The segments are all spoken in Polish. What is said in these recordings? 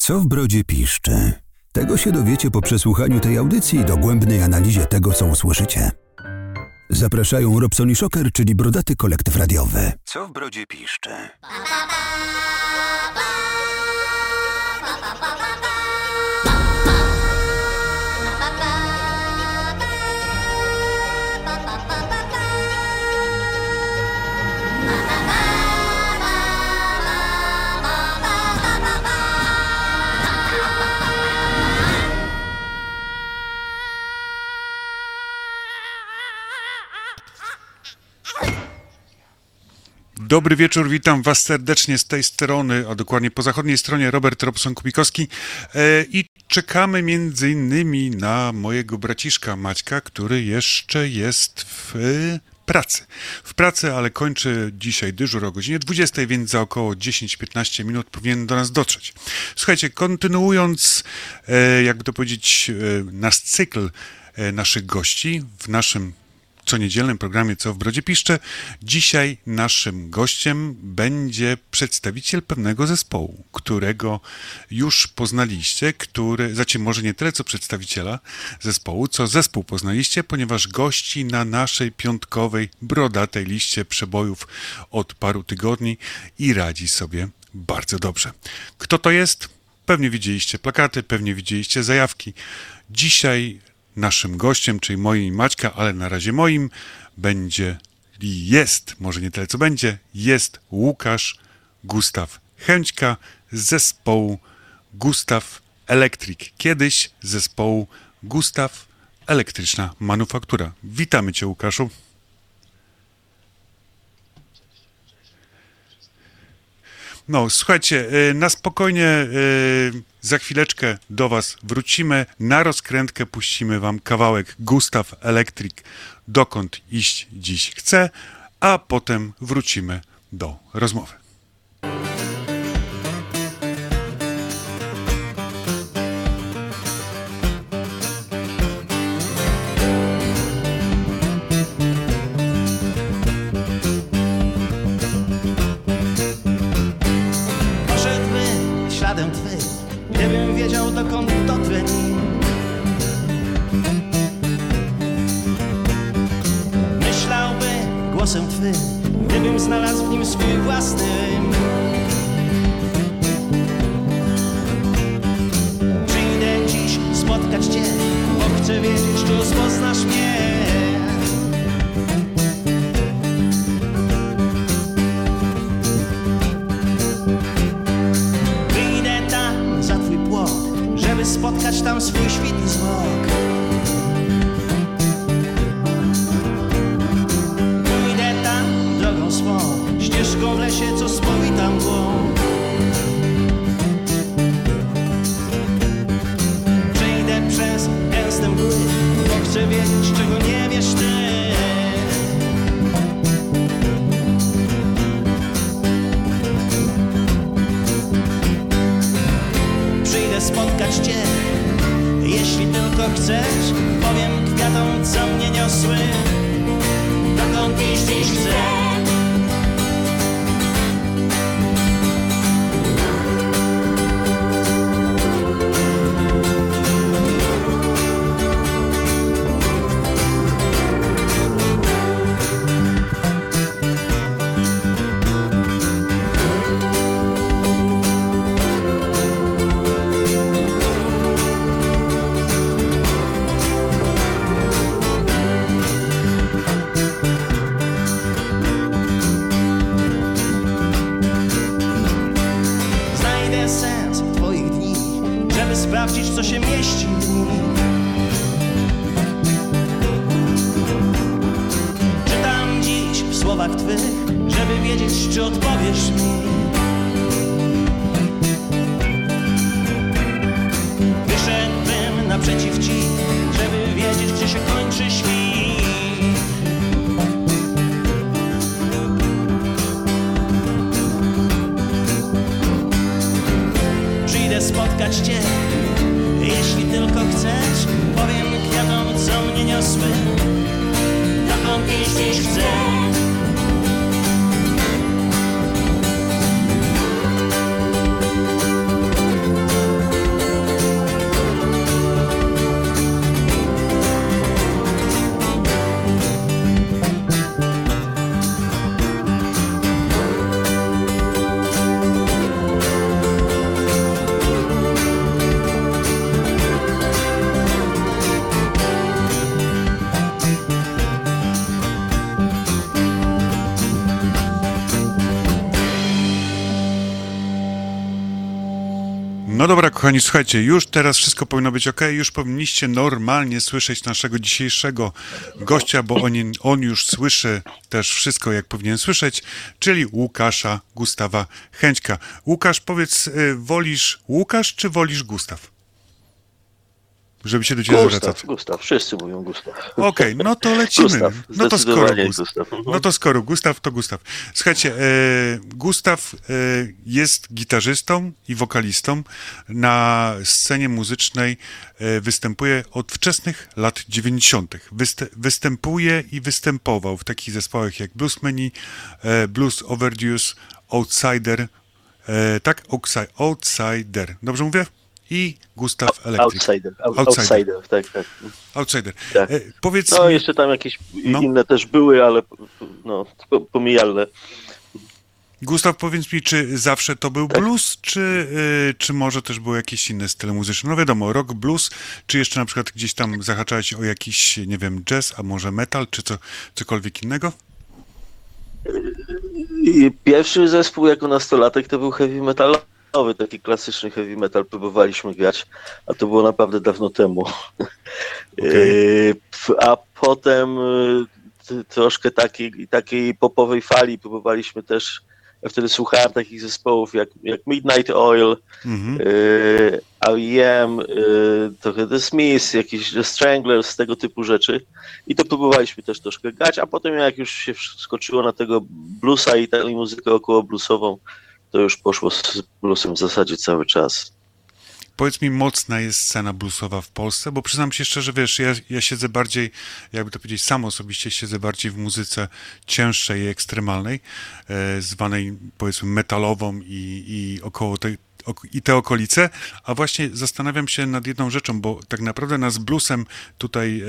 Co w Brodzie piszczy? Tego się dowiecie po przesłuchaniu tej audycji i dogłębnej analizie tego, co usłyszycie. Zapraszają Robson i Shocker, czyli brodaty kolektyw radiowy. Co w Brodzie piszczy? Dobry wieczór, witam Was serdecznie z tej strony, a dokładnie po zachodniej stronie, Robert Robson Kupikowski i czekamy między innymi na mojego braciszka Maćka, który jeszcze jest w pracy, ale kończy dzisiaj dyżur o godzinie 20, więc za około 10-15 minut powinien do nas dotrzeć. Słuchajcie, kontynuując, jakby to powiedzieć, nasz cykl naszych gości w naszym co niedzielnym programie Co w Brodzie piszczy. Dzisiaj naszym gościem będzie przedstawiciel pewnego zespołu, którego już poznaliście, znaczy może nie tyle co przedstawiciela zespołu, co zespół poznaliście, ponieważ gości na naszej piątkowej, brodatej liście przebojów od paru tygodni i radzi sobie bardzo dobrze. Kto to jest? Pewnie widzieliście plakaty, pewnie widzieliście zajawki. Dzisiaj naszym gościem, czyli moim i Maćka, ale na razie moim, jest Łukasz Gustaw Hęćko z zespołu Gustaff Electric, kiedyś zespołu Gustaw Elektryczna Manufaktura. Witamy Cię, Łukaszu. No, słuchajcie, na spokojnie za chwileczkę do Was wrócimy. Na rozkrętkę puścimy Wam kawałek Gustaff Electric, dokąd iść dziś chce, a potem wrócimy do rozmowy. Gdybym znalazł w nim swój własny rym. Przyjdę dziś spotkać Cię, bo chcę wiedzieć, czy rozpoznasz mnie. Wyjdę tam za Twój płot, żeby spotkać tam swój świetny zmrok. Ścieżką w lesie, co spowitam głą. Przejdę przez gęste mgły, bo chcę wiedzieć, czego nie wiesz Ty. Przyjdę spotkać Cię, jeśli tylko chcesz. Powiem kwiatom, co mnie niosły, dokąd iść dziś chcę. No dobra, kochani, słuchajcie, już teraz wszystko powinno być ok, już powinniście normalnie słyszeć naszego dzisiejszego gościa, bo on już słyszy też wszystko, jak powinien słyszeć, czyli Łukasza Gustawa Hęćka. Łukasz, powiedz, wolisz Łukasz czy wolisz Gustaw? Żeby się do ciebie zwracać. Gustaw, wszyscy mówią Gustaw. Okej, no to lecimy. Gustaw, skoro Gustaw. Słuchajcie, Gustaw jest gitarzystą i wokalistą. Na scenie muzycznej występuje od wczesnych lat 90. Występuje i występował w takich zespołach jak Bluesmeni, Blues Overduce, Outsider. Tak? Outsider. Dobrze mówię? I Gustaw Electric. Outsider, tak. Outsider. Tak. Powiedz mi... jeszcze tam jakieś inne też były, ale pomijalne. Gustaw, powiedz mi, czy zawsze to był blues, czy może też były jakieś inne style muzyczne? No wiadomo, rock, blues, czy jeszcze na przykład gdzieś tam zahaczałeś o jakiś, nie wiem, jazz, a może metal, czy cokolwiek innego? Pierwszy zespół jako nastolatek to był heavy metal. Nowy, taki klasyczny heavy metal próbowaliśmy grać, a to było naprawdę dawno temu. Okay. A potem troszkę takiej popowej fali próbowaliśmy też, ja wtedy słuchałem takich zespołów jak Midnight Oil, R.E.M., trochę The Smiths, jakieś The Stranglers, tego typu rzeczy. I to próbowaliśmy też troszkę grać, a potem jak już się skoczyło na tego bluesa i tę muzykę około bluesową, to już poszło z bluesem w zasadzie cały czas. Powiedz mi, mocna jest scena bluesowa w Polsce, bo przyznam się szczerze, wiesz, ja siedzę bardziej, jakby to powiedzieć, sam osobiście siedzę bardziej w muzyce cięższej i ekstremalnej, zwanej powiedzmy metalową i około tej, i te okolice, a właśnie zastanawiam się nad jedną rzeczą, bo tak naprawdę nas bluesem tutaj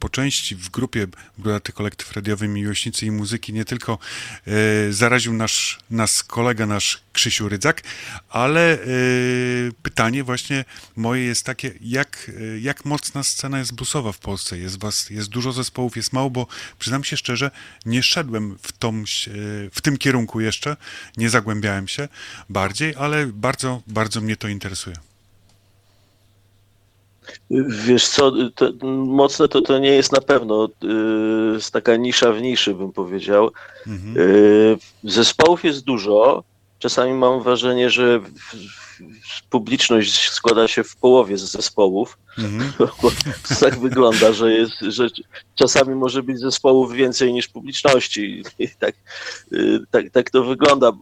po części w grupie Brodaty Kolektyw Radiowy Miłośnicy i Muzyki nie tylko zaraził nas kolega, nasz Krzysiu Rydzak, ale pytanie właśnie moje jest takie, jak mocna scena jest bluesowa w Polsce? Jest dużo zespołów, jest mało, bo przyznam się szczerze, nie szedłem w tym kierunku jeszcze, nie zagłębiałem się bardziej, ale bardzo, bardzo mnie to interesuje. Wiesz co, mocne to nie jest na pewno. Jest taka nisza w niszy, bym powiedział. Mhm. Zespołów jest dużo. Czasami mam wrażenie, że publiczność składa się w połowie z zespołów. Bo tak wygląda, że czasami może być zespołów więcej niż publiczności. Tak to wygląda.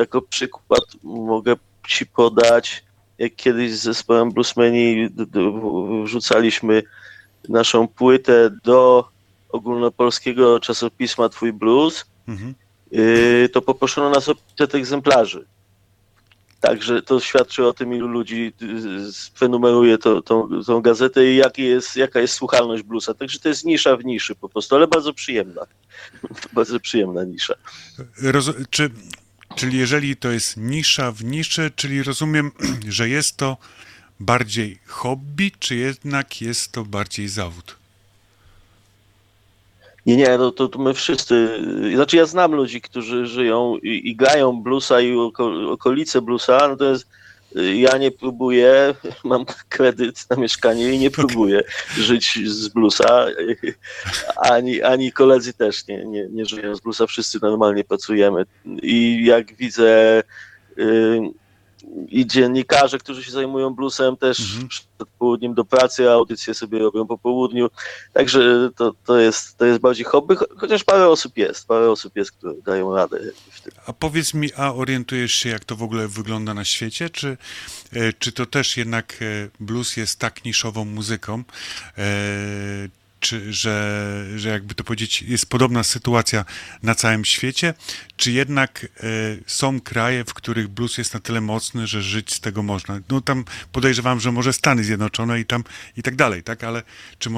Jako przykład mogę ci podać, jak kiedyś z zespołem Bluesmeni wrzucaliśmy naszą płytę do ogólnopolskiego czasopisma Twój Blues, to poproszono nas o 500 egzemplarzy. Także to świadczy o tym, ilu ludzi prenumeruje tą gazetę i jaka jest słuchalność bluesa. Także to jest nisza w niszy po prostu, ale bardzo przyjemna. Bardzo przyjemna nisza. Czyli jeżeli to jest nisza w niszy, czyli rozumiem, że jest to bardziej hobby, czy jednak jest to bardziej zawód? Nie, to my wszyscy, znaczy ja znam ludzi, którzy żyją i grają bluesa i okolice bluesa, natomiast ja nie próbuję, mam kredyt na mieszkanie i nie próbuję żyć z bluesa, ani koledzy też nie żyją z bluesa, wszyscy normalnie pracujemy i jak widzę i dziennikarze, którzy się zajmują bluesem, też przed południem do pracy, a audycje sobie robią po południu. Także to jest bardziej hobby, chociaż parę osób jest, które dają radę w tym. A powiedz mi, a orientujesz się, jak to w ogóle wygląda na świecie? Czy to też jednak blues jest tak niszową muzyką, że jakby to powiedzieć, jest podobna sytuacja na całym świecie, czy jednak są kraje, w których blues jest na tyle mocny, że żyć z tego można? No tam podejrzewam, że może Stany Zjednoczone i tam i tak dalej, tak? Ale czy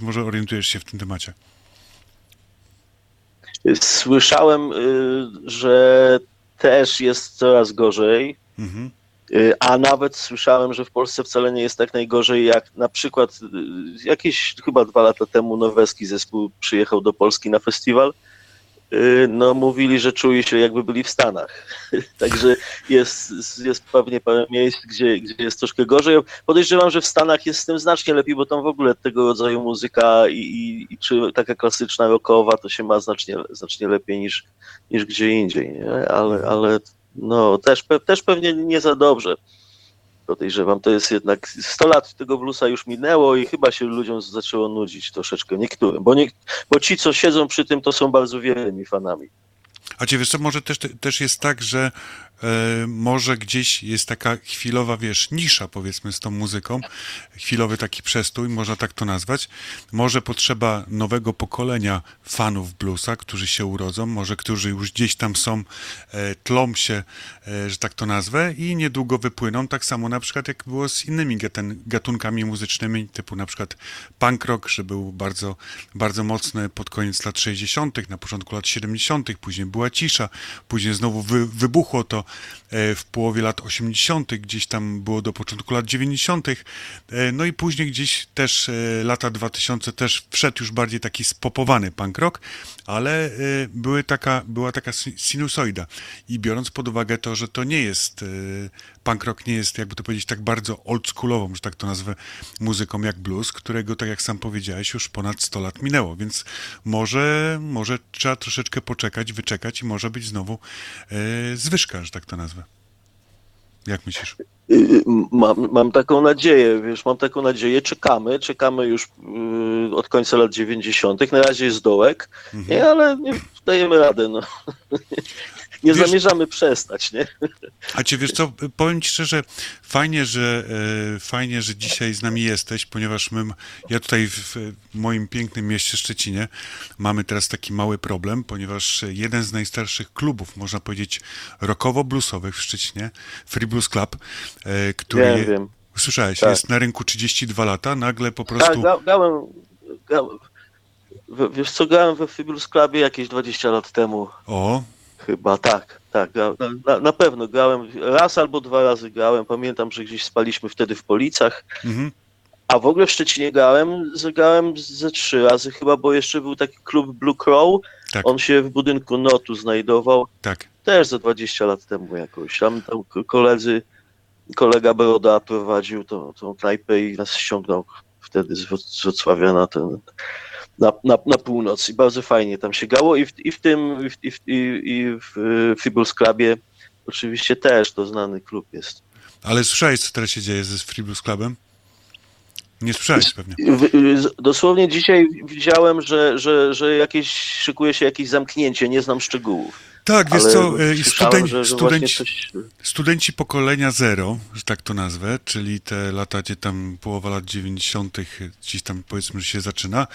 może orientujesz się w tym temacie? Słyszałem, że też jest coraz gorzej, a nawet słyszałem, że w Polsce wcale nie jest tak najgorzej, jak na przykład jakieś chyba 2 lata temu norweski zespół przyjechał do Polski na festiwal no mówili, że czuje się, jakby byli w Stanach. Także jest pewnie parę miejsc, gdzie jest troszkę gorzej. Podejrzewam, że w Stanach jest z tym znacznie lepiej, bo tam w ogóle tego rodzaju muzyka i czy taka klasyczna, rockowa, to się ma znacznie lepiej niż gdzie indziej, nie? Ale no, też pewnie nie za dobrze. Podejrzewam, to jest jednak 100 lat tego bluesa już minęło i chyba się ludziom zaczęło nudzić troszeczkę, niektórym, bo ci, co siedzą przy tym, to są bardzo wiernymi fanami. A wiesz co, może też jest tak, że może gdzieś jest taka chwilowa, nisza, powiedzmy, z tą muzyką, chwilowy taki przestój, można tak to nazwać. Może potrzeba nowego pokolenia fanów bluesa, którzy się urodzą, może którzy już gdzieś tam są, tlą się, że tak to nazwę, i niedługo wypłyną. Tak samo na przykład jak było z innymi gatunkami muzycznymi, typu na przykład punk rock, że był bardzo, bardzo mocny pod koniec lat 60., na początku lat 70., później była cisza, później znowu wybuchło to w połowie lat 80., gdzieś tam było do początku lat 90., no i później gdzieś też lata 2000 też wszedł już bardziej taki spopowany punk rock, ale była taka sinusoida. I biorąc pod uwagę to, że to nie jest, punk rock nie jest, jakby to powiedzieć, tak bardzo oldschoolową, że tak to nazwę, muzyką jak blues, którego, tak jak sam powiedziałeś, już ponad 100 lat minęło, więc może trzeba troszeczkę poczekać, wyczekać i może być znowu zwyżka, że tak to nazwę. Jak myślisz? Mam taką nadzieję, czekamy już od końca lat 90., na razie jest dołek, nie, ale nie, dajemy radę, no. Nie zamierzamy przestać, nie? A wiesz co, powiem ci szczerze, fajnie, że dzisiaj z nami jesteś, ponieważ ja tutaj w moim pięknym mieście Szczecinie mamy teraz taki mały problem, ponieważ jeden z najstarszych klubów, można powiedzieć, rockowo-bluesowych w Szczecinie, Free Blues Club, który... Ja wiem. Słyszałeś, tak. Jest na rynku 32 lata, nagle po prostu... Tak, grałem. Wiesz co, grałem we Free Blues Clubie jakieś 20 lat temu. O... Chyba tak. Na pewno grałem, raz albo dwa razy grałem. Pamiętam, że gdzieś spaliśmy wtedy w Policach, a w ogóle w Szczecinie grałem ze 3 razy chyba, bo jeszcze był taki klub Blue Crow, tak. On się w budynku Notu znajdował, tak. Też ze 20 lat temu jakoś. Tam kolega Broda prowadził tą knajpę i nas ściągnął wtedy z Wrocławia na północ i bardzo fajnie tam się grało i w Fribuls Clubie oczywiście też, to znany klub jest. Ale słyszałeś, co teraz się dzieje ze Fribuls Clubem? Nie słyszałeś pewnie. Dosłownie dzisiaj widziałem, że szykuje się jakieś zamknięcie, nie znam szczegółów. Tak, wiesz co, studenci pokolenia zero, że tak to nazwę, czyli te lata, gdzie tam połowa lat 90., gdzieś tam powiedzmy, że się zaczyna,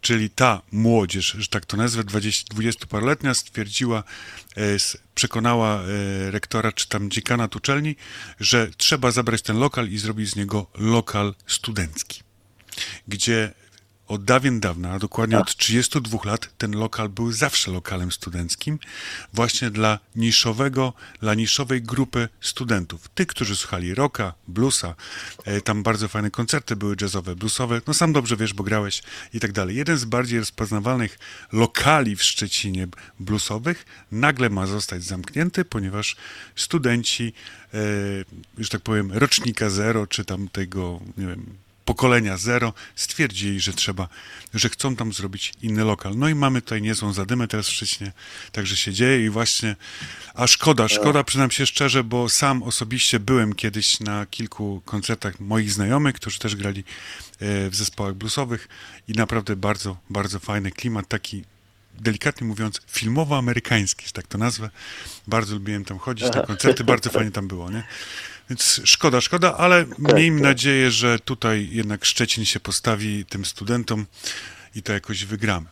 czyli ta młodzież, że tak to nazwę, 20-paroletnia stwierdziła, przekonała rektora czy tam dziekana uczelni, że trzeba zabrać ten lokal i zrobić z niego lokal studencki, gdzie... Od dawien dawna, a dokładnie od 32 lat, ten lokal był zawsze lokalem studenckim, właśnie dla niszowej grupy studentów. Tych, którzy słuchali rocka, bluesa, tam bardzo fajne koncerty były jazzowe, bluesowe, no sam dobrze wiesz, bo grałeś i tak dalej. Jeden z bardziej rozpoznawalnych lokali w Szczecinie bluesowych nagle ma zostać zamknięty, ponieważ studenci, już tak powiem, rocznika zero, czy tam tego, nie wiem, pokolenia zero, stwierdzili, że chcą tam zrobić inny lokal. No i mamy tutaj niezłą zadymę teraz w Szczecinie, także się dzieje i właśnie, a szkoda, przyznam się szczerze, bo sam osobiście byłem kiedyś na kilku koncertach moich znajomych, którzy też grali w zespołach bluesowych i naprawdę bardzo, bardzo fajny klimat, taki delikatnie mówiąc filmowo-amerykański, że tak to nazwę. Bardzo lubiłem tam chodzić na koncerty, bardzo fajnie tam było, nie? Więc szkoda, ale miejmy nadzieję, że tutaj jednak Szczecin się postawi tym studentom i to jakoś wygramy.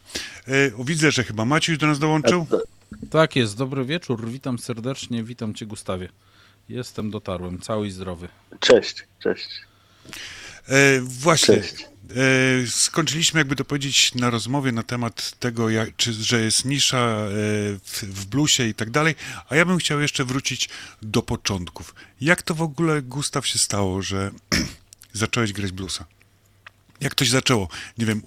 Widzę, że chyba Maciuś do nas dołączył. Tak jest, dobry wieczór, witam serdecznie, witam Cię, Gustawie. Jestem, dotarłem, cały i zdrowy. Cześć. Właśnie, cześć. Skończyliśmy, jakby to powiedzieć, na rozmowie na temat tego, że jest nisza w bluesie i tak dalej, a ja bym chciał jeszcze wrócić do początków. Jak to w ogóle, Gustaw, się stało, że zacząłeś grać bluesa? Jak to się zaczęło? Nie wiem,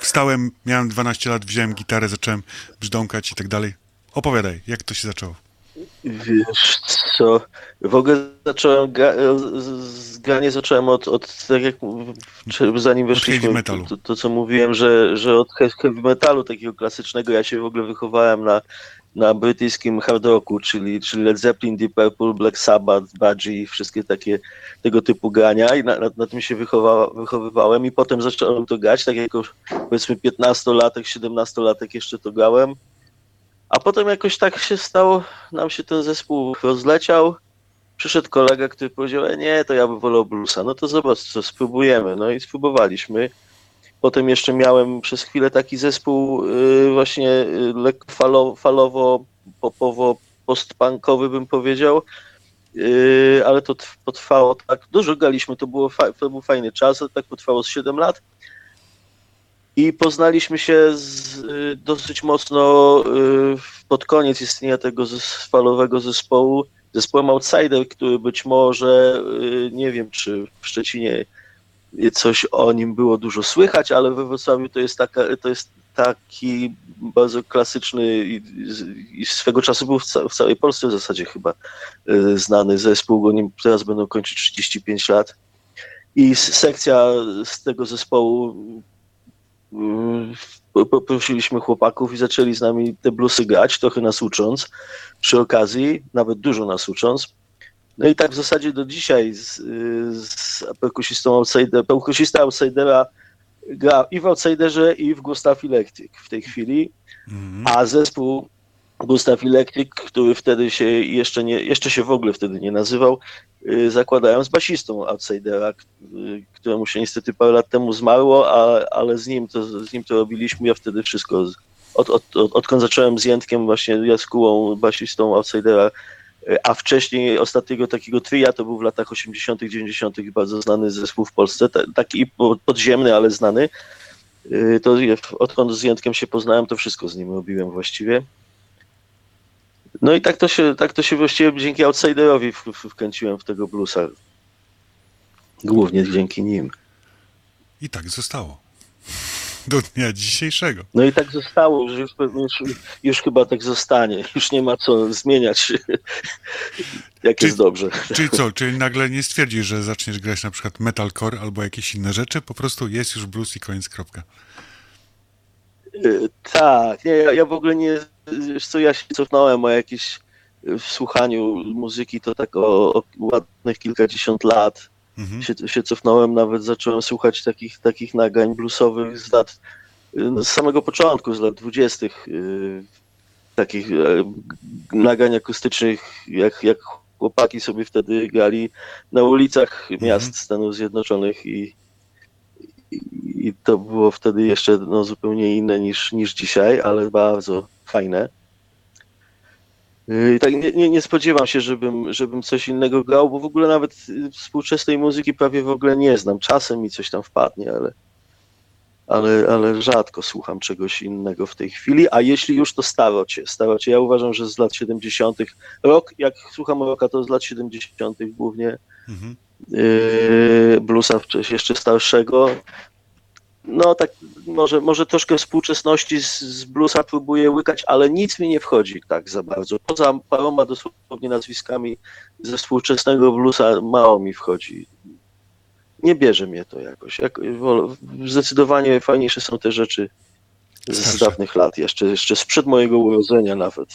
wstałem, miałem 12 lat, wziąłem gitarę, zacząłem brzdąkać i tak dalej. Opowiadaj, jak to się zaczęło? Wiesz co, w ogóle zacząłem granie zacząłem od tak jak zanim weszliśmy, to co mówiłem, że od heavy metalu takiego klasycznego. Ja się w ogóle wychowałem na brytyjskim hard rocku, czyli Led Zeppelin, Deep Purple, Black Sabbath, Budgie, wszystkie takie tego typu grania i na tym się wychowywałem i potem zacząłem to grać, tak jako powiedzmy 15-latek, 17-latek jeszcze to grałem. A potem jakoś tak się stało, nam się ten zespół rozleciał, przyszedł kolega, który powiedział, nie, to ja bym wolał bluesa, no to zobacz co, spróbujemy, no i spróbowaliśmy. Potem jeszcze miałem przez chwilę taki zespół właśnie lekko falowo, popowo, postpunkowy bym powiedział, ale to potrwało tak, dużo graliśmy, to był fajny czas, ale tak potrwało z 7 lat. I poznaliśmy się dosyć mocno pod koniec istnienia tego falowego zespołu, zespołem Outsider, który być może, nie wiem czy w Szczecinie coś o nim było dużo słychać, ale we Wrocławiu to jest taki bardzo klasyczny i swego czasu był w całej Polsce w zasadzie chyba znany zespół, bo nim teraz będą kończyć 35 lat. I sekcja z tego zespołu poprosiliśmy chłopaków i zaczęli z nami te bluesy grać, trochę nas ucząc, przy okazji, nawet dużo nas ucząc. No i tak w zasadzie do dzisiaj z perkusista Outsidera gra i w Outsiderze, i w Gustaff Electric w tej chwili, a zespół Gustaff Electric, który wtedy się jeszcze się w ogóle wtedy nie nazywał, zakładają z basistą Outsidera, któremu się niestety parę lat temu zmarło, ale z nim to robiliśmy. Ja wtedy wszystko, odkąd zacząłem z Jędrkiem właśnie Jaskułą, basistą Outsidera, a wcześniej ostatniego takiego tria, to był w latach 80., 90. bardzo znany zespół w Polsce, taki podziemny, ale znany. To odkąd z Jędrkiem się poznałem, to wszystko z nim robiłem właściwie. No i tak to się właściwie dzięki Outsiderowi wkręciłem w tego bluesa. Głównie dzięki nim. I tak zostało. Do dnia dzisiejszego. No i tak zostało, że już chyba tak zostanie. Już nie ma co zmieniać, jak jest dobrze. Czyli co? Czyli nagle nie stwierdzisz, że zaczniesz grać na przykład metalcore albo jakieś inne rzeczy? Po prostu jest już blues i koniec, kropka. Tak. Nie, ja w ogóle nie... Wiesz co, ja się cofnąłem o jakieś w słuchaniu muzyki, to tak o ładnych kilkadziesiąt lat się cofnąłem, nawet zacząłem słuchać takich nagrań bluesowych z samego początku, z lat 20. Takich nagrań akustycznych, jak chłopaki sobie wtedy grali na ulicach miast Stanów Zjednoczonych i to było wtedy jeszcze zupełnie inne niż dzisiaj, ale bardzo fajne. I tak nie spodziewam się, żebym coś innego grał, bo w ogóle nawet współczesnej muzyki prawie w ogóle nie znam. Czasem mi coś tam wpadnie, ale rzadko słucham czegoś innego w tej chwili, a jeśli już, to starocie. Ja uważam, że z lat 70. rok, jak słucham rocka, to z lat 70. głównie bluesa jeszcze starszego. No tak, może troszkę współczesności z bluesa próbuję łykać, ale nic mi nie wchodzi tak za bardzo. Poza paroma dosłownie nazwiskami ze współczesnego bluesa mało mi wchodzi. Nie bierze mnie to jakoś. Zdecydowanie fajniejsze są te rzeczy z dawnych lat, jeszcze sprzed mojego urodzenia nawet.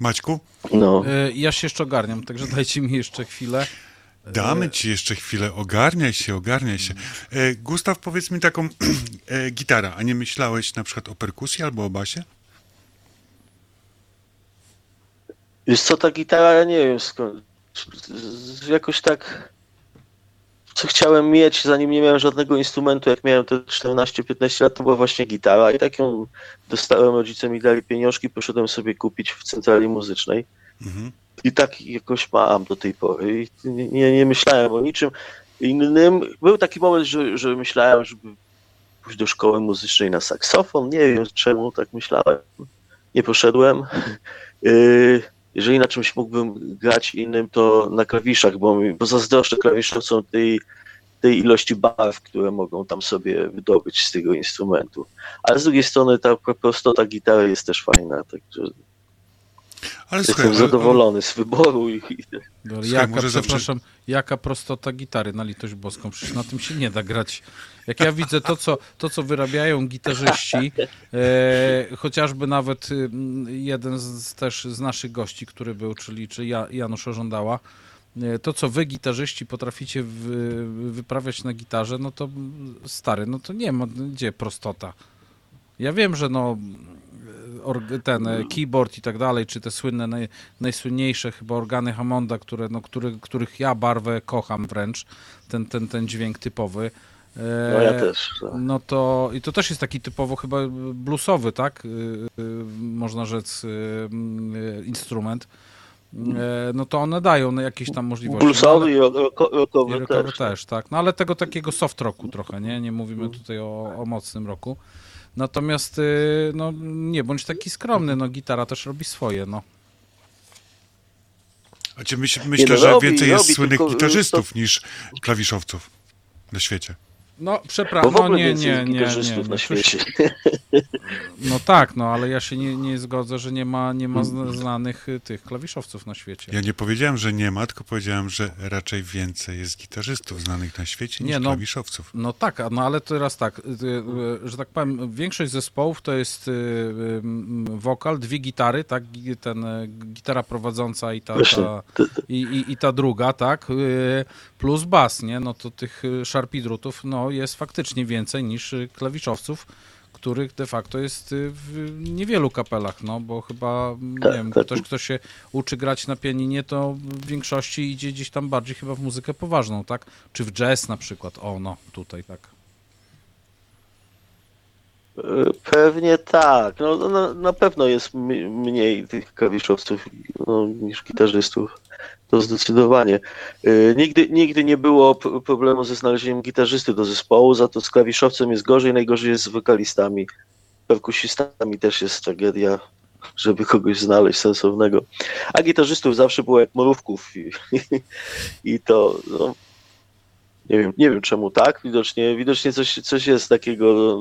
Maćku? No. Ja się jeszcze ogarniam, także dajcie mi jeszcze chwilę. Damy ci jeszcze chwilę, ogarniaj się. Gustaw, powiedz mi taką gitara, a nie myślałeś na przykład o perkusji albo o basie? Wiesz co, ta gitara, ja nie wiem skąd, jakoś tak, co chciałem mieć, zanim nie miałem żadnego instrumentu, jak miałem te 14-15 lat, to była właśnie gitara i tak ją dostałem, rodzice mi dali pieniążki, poszedłem sobie kupić w centrali muzycznej. I tak jakoś mam do tej pory i nie myślałem o niczym innym. Był taki moment, że myślałem, żeby pójść do szkoły muzycznej na saksofon. Nie wiem czemu tak myślałem. Nie poszedłem. Jeżeli na czymś mógłbym grać innym, to na klawiszach, bo zazdroszczę klawiszowcom tej tej ilości barw, które mogą tam sobie wydobyć z tego instrumentu. Ale z drugiej strony ta prostota gitary jest też fajna, także ale jestem zadowolony z wyboru. Jaka prostota gitary, na litość boską, przecież na tym się nie da grać. Jak ja widzę to, co wyrabiają gitarzyści, chociażby nawet jeden z naszych gości, który był, czyli Janusz Ożądała, to, co wy, gitarzyści, potraficie wyprawiać na gitarze, no to stary, no to nie ma, gdzie prostota. Ja wiem, że ten keyboard i tak dalej, czy te słynne, najsłynniejsze chyba organy Hammonda, których ja barwę kocham wręcz, ten dźwięk typowy. No ja też. Tak. No to, i to też jest taki typowo chyba bluesowy, tak? Można rzec instrument. No to one dają jakieś tam możliwości. Bluesowy i rockowy też, tak. No ale tego takiego soft rocku trochę, nie? Nie mówimy tutaj o mocnym rocku. Natomiast, no nie bądź taki skromny, no gitara też robi swoje, no. Myślę, że więcej jest słynnych gitarzystów niż klawiszowców na świecie. No przepraszam, nie. Na świecie. No tak, no ale ja się nie zgodzę, że nie ma znanych tych klawiszowców na świecie. Ja nie powiedziałem, że nie ma, tylko powiedziałem, że raczej więcej jest gitarzystów znanych na świecie niż klawiszowców. No tak, no ale teraz tak, że tak powiem, większość zespołów to jest wokal, dwie gitary, tak, gitara prowadząca i ta druga, tak, plus bas, nie, no to tych szarpidrutów, no jest faktycznie więcej niż klawiszowców, których de facto jest w niewielu kapelach, no bo chyba, nie wiem. Ktoś, kto się uczy grać na pianinie, to w większości idzie gdzieś tam bardziej chyba w muzykę poważną, tak? Czy w jazz na przykład, tutaj, tak. Pewnie tak, no na pewno jest mniej tych klawiszowców niż gitarzystów. To zdecydowanie. Nigdy nie było problemu ze znalezieniem gitarzysty do zespołu, za to z klawiszowcem jest gorzej, najgorzej jest z wokalistami. Perkusistami też jest tragedia, żeby kogoś znaleźć sensownego. A gitarzystów zawsze było jak mrówków i to... No, nie wiem czemu tak, widocznie coś jest takiego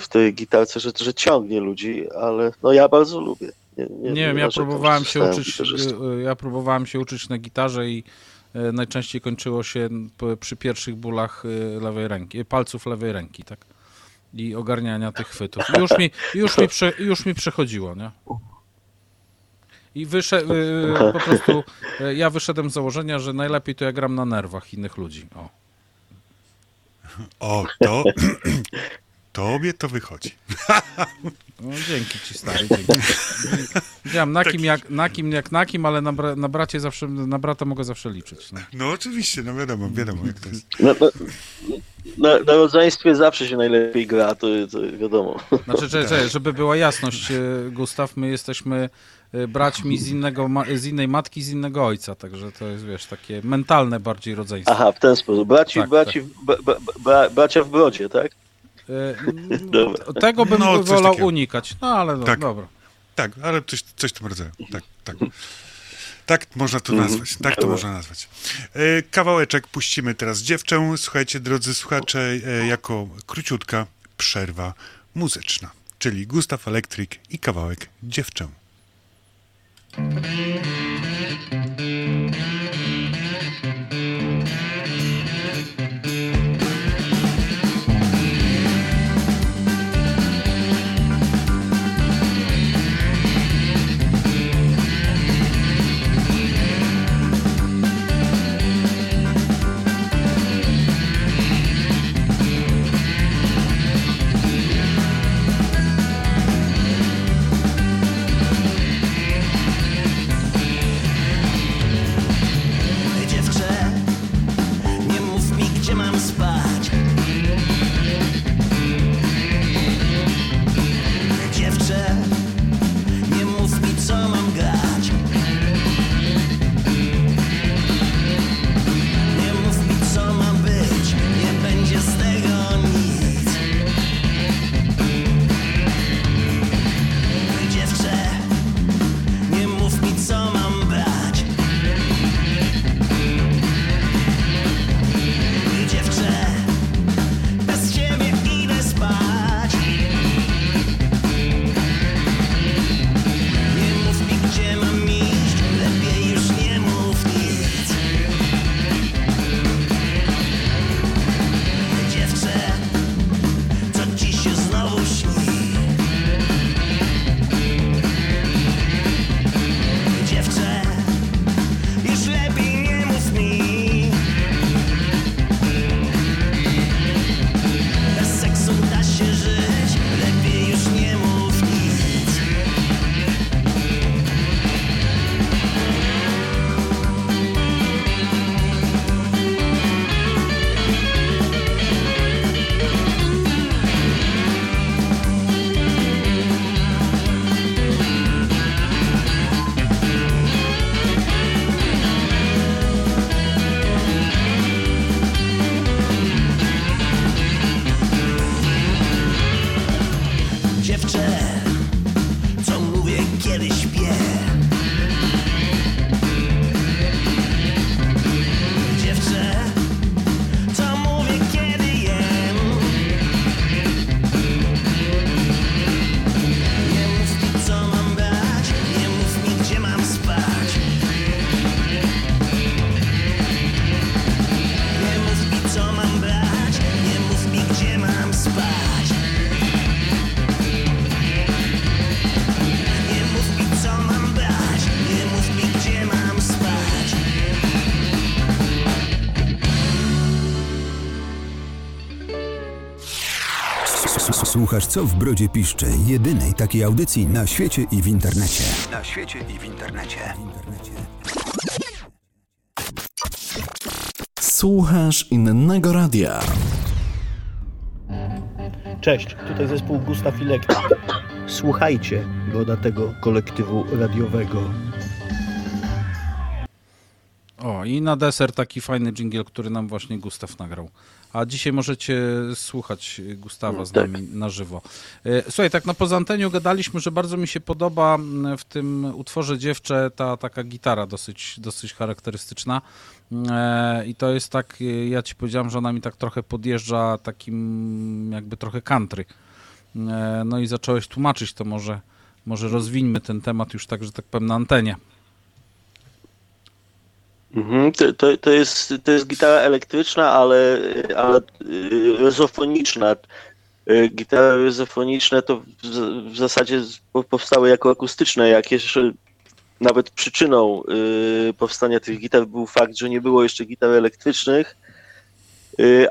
w tej gitarce, że ciągnie ludzi, ale no ja bardzo lubię. Nie wiem, ja próbowałem się uczyć na gitarze i najczęściej kończyło się przy pierwszych bólach palców lewej ręki, tak? I ogarniania tych chwytów. Już mi przechodziło, nie? I po prostu ja wyszedłem z założenia, że najlepiej to ja gram na nerwach innych ludzi. Tobie to wychodzi. No, dzięki ci, stary, dzięki. Wiedziałem na kim, ale na brata mogę zawsze liczyć. No, oczywiście, no wiadomo jak to jest. Na rodzeństwie zawsze się najlepiej gra, to wiadomo. Znaczy, żeby była jasność, Gustaw, my jesteśmy braćmi z innej matki, z innego ojca, także to jest, wiesz, takie mentalne bardziej rodzeństwo. Aha, w ten sposób. Bracia w brodzie, tak? Tego bym wolał unikać, no ale tak, dobra. Tak, ale coś w tym rodzaju. Tak. Tak można to nazwać. Tak to można nazwać. Kawałeczek puścimy teraz dziewczę. Słuchajcie, drodzy słuchacze, jako króciutka przerwa muzyczna, czyli Gustaff Electric i kawałek dziewczę. dziewczę, co mówię, kiedy śpię. Dziewczę, co mówię, kiedy jem. Nie mów mi, co mam brać, nie mów mi, gdzie mam spać. Nie mów mi, co mam brać, nie mów mi, gdzie mam spać. Słuchasz Co w Brodzie Piszczy, jedynej takiej audycji na świecie i w internecie. Na świecie i w internecie. Słuchasz innego radia. Cześć, tutaj zespół Gustaff Electric. Słuchajcie Broda, tego kolektywu radiowego. O, i na deser taki fajny dżingiel, który nam właśnie Gustaw nagrał. A dzisiaj możecie słuchać Gustawa z nami na żywo. Słuchaj, tak na poza antenią gadaliśmy, że bardzo mi się podoba w tym utworze Dziewczę ta taka gitara dosyć charakterystyczna. I to jest tak, ja ci powiedziałem, że ona mi tak trochę podjeżdża takim jakby trochę country. No i zacząłeś tłumaczyć to, może rozwińmy ten temat już tak, że tak powiem, na antenie. To jest gitara elektryczna, ale ryzofoniczna. Gitary ryzofoniczne to w zasadzie powstały jako akustyczne. Jak jeszcze nawet przyczyną powstania tych gitar był fakt, że nie było jeszcze gitar elektrycznych,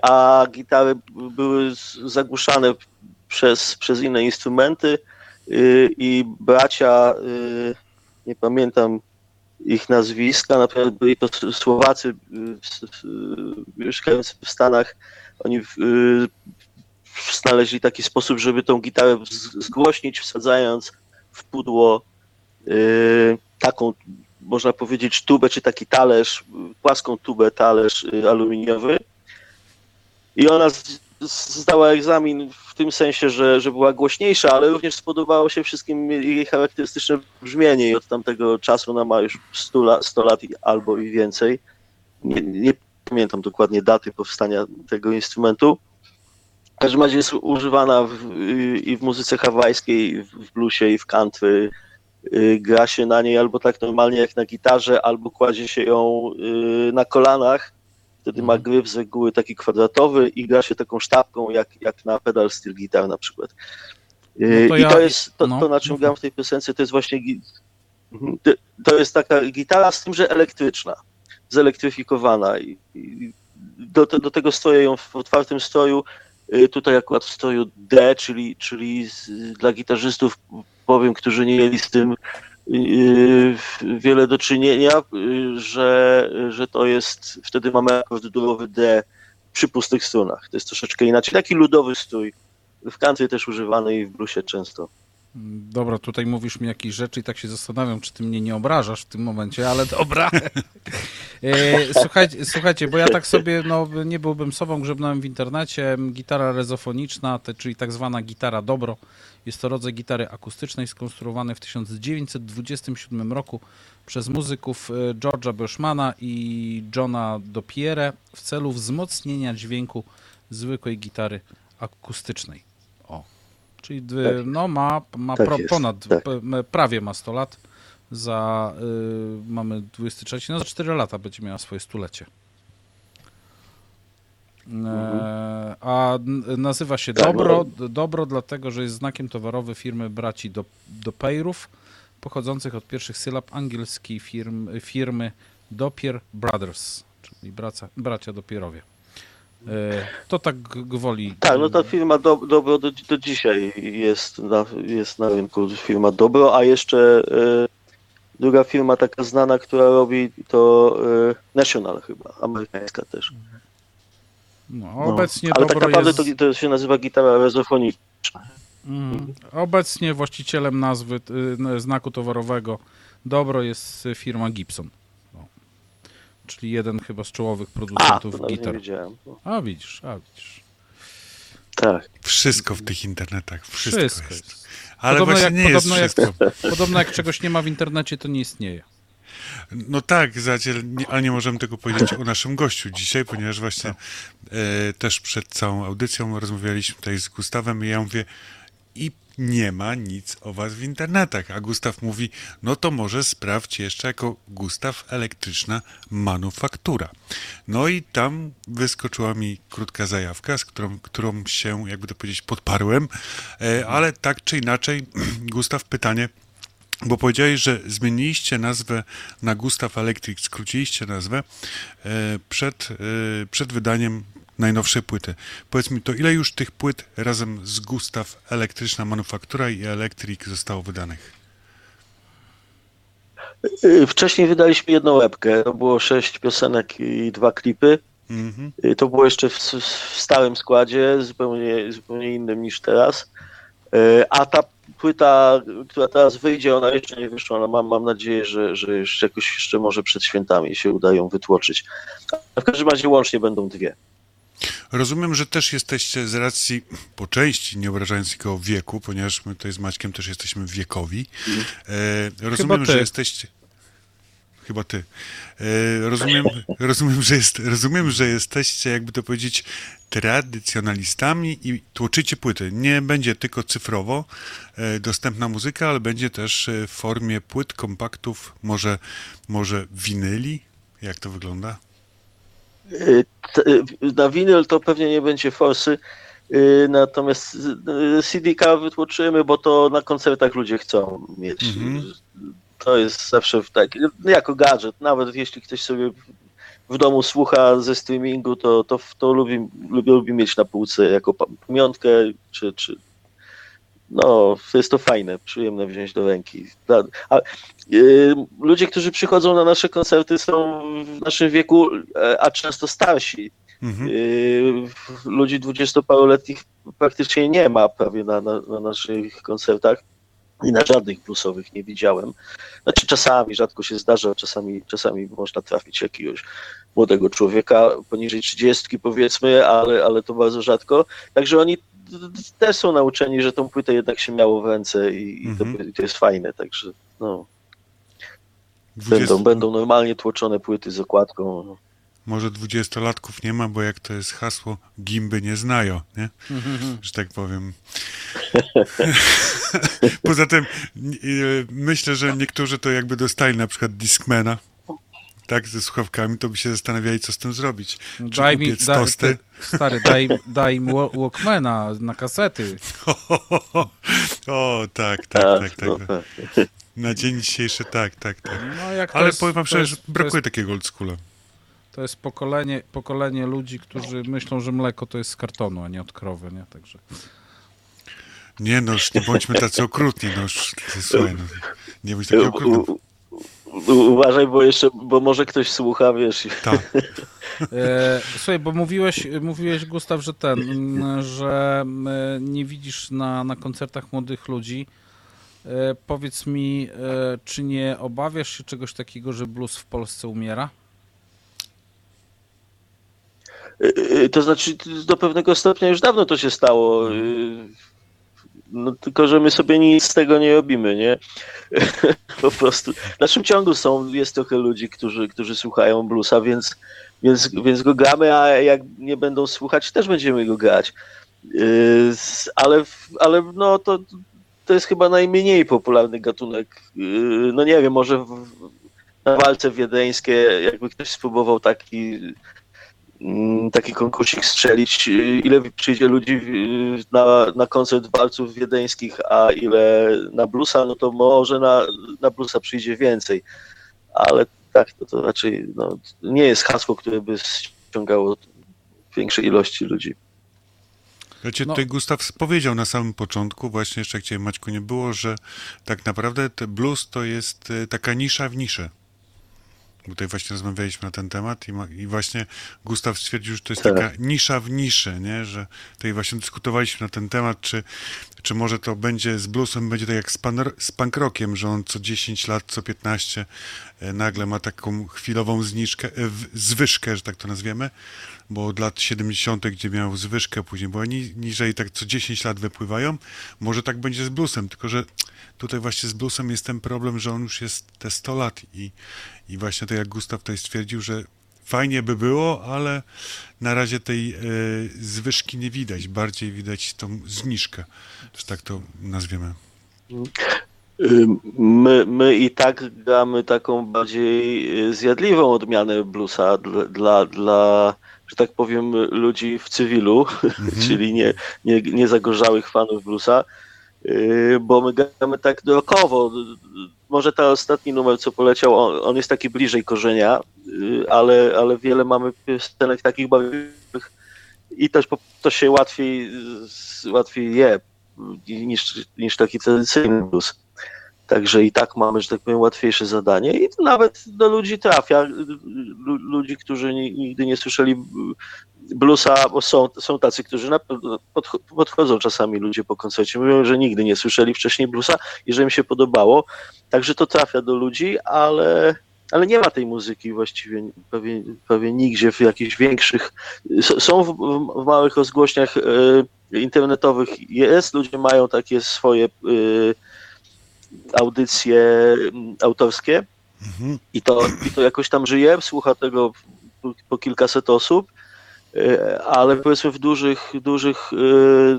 a gitary były zagłuszane przez inne instrumenty i bracia, nie pamiętam ich nazwiska, na przykład byli to Słowacy mieszkający w Stanach, oni znaleźli taki sposób, żeby tą gitarę zgłośnić, wsadzając w pudło taką, można powiedzieć, tubę, czy taki talerz, płaską tubę, talerz aluminiowy, i ona zdała egzamin w tym sensie, że była głośniejsza, ale również spodobało się wszystkim jej charakterystyczne brzmienie i od tamtego czasu ona ma już 100 lat albo i więcej. Nie pamiętam dokładnie daty powstania tego instrumentu. W każdym razie jest używana w muzyce hawajskiej, i w bluesie, i w country. Gra się na niej albo tak normalnie jak na gitarze, albo kładzie się ją na kolanach. Wtedy ma gryf z reguły taki kwadratowy i gra się taką sztabką, jak na pedal steel guitar na przykład. To na czym gram w tej piosence, to jest właśnie to jest taka gitara, z tym, że elektryczna, zelektryfikowana. I do tego stroję ją w otwartym stroju, tutaj akurat w stroju D, czyli dla gitarzystów, powiem, którzy nie mieli z tym wiele do czynienia, że to jest, wtedy mamy akord durowy D przy pustych strunach. To jest troszeczkę inaczej. Taki ludowy strój, w country też używany i w bluesie często. Dobra, tutaj mówisz mi jakieś rzeczy i tak się zastanawiam, czy ty mnie nie obrażasz w tym momencie, ale dobra. Słuchajcie, bo ja tak sobie, nie byłbym sobą, grzebnąłem w internecie. Gitara rezofoniczna, czyli tak zwana gitara dobro. Jest to rodzaj gitary akustycznej skonstruowany w 1927 roku przez muzyków George'a Bushmana i Johna Dopierre w celu wzmocnienia dźwięku zwykłej gitary akustycznej. O, czyli tak, ma tak ponad, jest, tak. Prawie ma 100 lat, mamy 23, za 4 lata będzie miała swoje stulecie. A nazywa się Dobro dlatego, że jest znakiem towarowym firmy braci Dopierów, pochodzących od pierwszych sylab angielskiej firmy Dopier Brothers, czyli bracia Dopierowie. To tak gwoli. Tak, ta firma Dobro do dzisiaj jest na rynku, firma Dobro, a jeszcze druga firma taka znana, która robi to, National chyba, amerykańska też. Obecnie ale Dobro tak naprawdę jest... to się nazywa gitara rezofoniczna. Obecnie właścicielem nazwy, znaku towarowego Dobro jest firma Gibson. Czyli jeden chyba z czołowych producentów gitar. A widzisz. Tak. Wszystko w tych internetach, wszystko jest. Ale podobno właśnie nie jest wszystko. Podobno jak czegoś nie ma w internecie, to nie istnieje. No tak, ale nie możemy tego powiedzieć o naszym gościu dzisiaj, ponieważ właśnie też przed całą audycją rozmawialiśmy tutaj z Gustawem i ja mówię, i nie ma nic o was w internetach. A Gustaw mówi, no to może sprawdź jeszcze jako Gustaw Elektryczna Manufaktura. No i tam wyskoczyła mi krótka zajawka, z którą się, jakby to powiedzieć, podparłem. Ale tak czy inaczej, Gustaw, pytanie, bo powiedziałeś, że zmieniliście nazwę na Gustaw Electric, skróciliście nazwę przed wydaniem najnowszej płyty. Powiedz mi, to ile już tych płyt razem z Gustaw Elektryczna Manufaktura i Electric zostało wydanych? Wcześniej wydaliśmy jedną łebkę. To było 6 piosenek i 2 klipy. Mm-hmm. To było jeszcze w stałym składzie, zupełnie innym niż teraz. A ta płyta, która teraz wyjdzie, ona jeszcze nie wyszła, ale mam nadzieję, że jeszcze może przed świętami się uda ją wytłoczyć. A w każdym razie łącznie będą 2. Rozumiem, że też jesteście z racji, po części, nie obrażając nikogo wieku, ponieważ my tutaj z Maćkiem też jesteśmy wiekowi. Rozumiem, że jesteście... Chyba ty. Rozumiem, że jesteście, jakby to powiedzieć, tradycjonalistami i tłoczycie płyty. Nie będzie tylko cyfrowo dostępna muzyka, ale będzie też w formie płyt, kompaktów, może winyli? Jak to wygląda? Na winyl to pewnie nie będzie forsy, natomiast CD-ka wytłoczymy, bo to na koncertach ludzie chcą mieć. Mhm. To jest zawsze taki, jako gadżet, nawet jeśli ktoś sobie w domu słucha ze streamingu, to lubi mieć na półce jako pamiątkę, czy no, jest to fajne, przyjemne wziąć do ręki. A ludzie, którzy przychodzą na nasze koncerty, są w naszym wieku, a często starsi. Mhm. Ludzi 20-paroletnich praktycznie nie ma prawie na naszych koncertach. I na żadnych plusowych nie widziałem. Znaczy czasami, rzadko się zdarza, czasami można trafić jakiegoś młodego człowieka, poniżej 30 powiedzmy, ale to bardzo rzadko. Także oni też są nauczeni, że tą płytę jednak się miało w ręce i to jest fajne, także no. Będą normalnie tłoczone płyty z okładką. Może 20-latków nie ma, bo jak to jest hasło, gimby nie znają, nie? Że tak powiem. Poza tym myślę, że niektórzy to jakby dostali na przykład Discmana, tak, ze słuchawkami, to by się zastanawiali, co z tym zrobić. Czy daj mi tosty? Daj im Walkmana na kasety. Tak. Na dzień dzisiejszy tak. No, ale powiem wam szczerze, że brakuje takiego oldschoola. To jest pokolenie ludzi, którzy myślą, że mleko to jest z kartonu, a nie od krowy, nie? Także... Nie, no już nie bądźmy tacy okrutni, no już słuchaj, no, nie bądź taki okrutny. Uważaj, bo może ktoś słucha, wiesz. Tak. Słuchaj, bo mówiłeś Gustaw, że że nie widzisz na koncertach młodych ludzi. Powiedz mi, czy nie obawiasz się czegoś takiego, że blues w Polsce umiera? To znaczy, do pewnego stopnia już dawno to się stało. No, tylko, że my sobie nic z tego nie robimy, nie? Po prostu w naszym ciągu jest trochę ludzi, którzy słuchają bluesa, więc go gramy, a jak nie będą słuchać, też będziemy go grać. Ale no, to jest chyba najmniej popularny gatunek. No nie wiem, może na walce wiedeńskie, jakby ktoś spróbował taki konkursik strzelić, ile przyjdzie ludzi na koncert walców wiedeńskich, a ile na bluesa, no to może na bluesa przyjdzie więcej. Ale tak, to raczej no, nie jest hasło, które by ściągało większej ilości ludzi. Wiecie, tutaj Gustaw powiedział na samym początku, właśnie jeszcze gdzie Maćku nie było, że tak naprawdę blues to jest taka nisza w niszy. Tutaj właśnie rozmawialiśmy na ten temat i właśnie Gustaw stwierdził, że to jest taka nisza w niszy, nie? Że tutaj właśnie dyskutowaliśmy na ten temat, czy może to będzie z bluesem, będzie tak jak z punk rockiem, że on co 10 lat, co 15 nagle ma taką chwilową zniżkę, zwyżkę, że tak to nazwiemy, bo od lat 70., gdzie miał zwyżkę, później była niżej, tak co 10 lat wypływają. Może tak będzie z bluesem, tylko że tutaj właśnie z bluesem jest ten problem, że on już jest te 100 lat i właśnie to jak Gustaw tutaj stwierdził, że fajnie by było, ale na razie tej zwyżki nie widać, bardziej widać tą zniżkę, że tak to nazwiemy. My i tak gramy taką bardziej zjadliwą odmianę bluesa dla że tak powiem, ludzi w cywilu, czyli nie zagorzałych fanów bluesa, bo my gramy tak rockowo. Może ten ostatni numer, co poleciał, on jest taki bliżej korzenia, ale wiele mamy piosenek takich bawiennych i też to się łatwiej je niż taki tradycyjny blues. Także i tak mamy, że tak powiem, łatwiejsze zadanie i to nawet do ludzi trafia. Ludzi, którzy nigdy nie słyszeli bluesa, bo są tacy, którzy podchodzą czasami ludzie po koncercie, mówią, że nigdy nie słyszeli wcześniej bluesa i że im się podobało. Także to trafia do ludzi, ale nie ma tej muzyki właściwie prawie nigdzie w jakichś większych... Są w małych rozgłośniach internetowych jest, ludzie mają takie swoje... audycje autorskie i to jakoś tam żyje, słucha tego po kilkaset osób, ale powiedzmy w dużych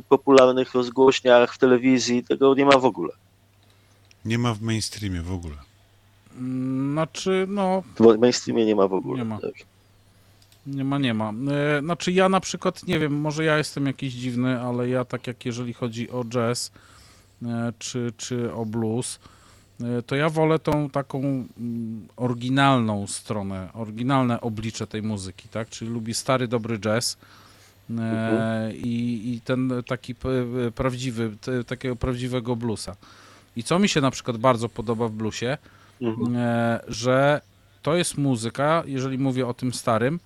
popularnych rozgłośniach, w telewizji tego nie ma w ogóle. Nie ma w mainstreamie w ogóle. Znaczy no... W mainstreamie nie ma w ogóle. Nie ma. Tak. Nie ma. Znaczy ja na przykład, nie wiem, może ja jestem jakiś dziwny, ale ja tak jak jeżeli chodzi o jazz, czy o blues, to ja wolę tą taką oryginalną stronę, oryginalne oblicze tej muzyki, tak? Czyli lubię stary, dobry jazz i ten taki prawdziwy, takiego prawdziwego bluesa. I co mi się na przykład bardzo podoba w bluesie, że to jest muzyka, jeżeli mówię o tym starym,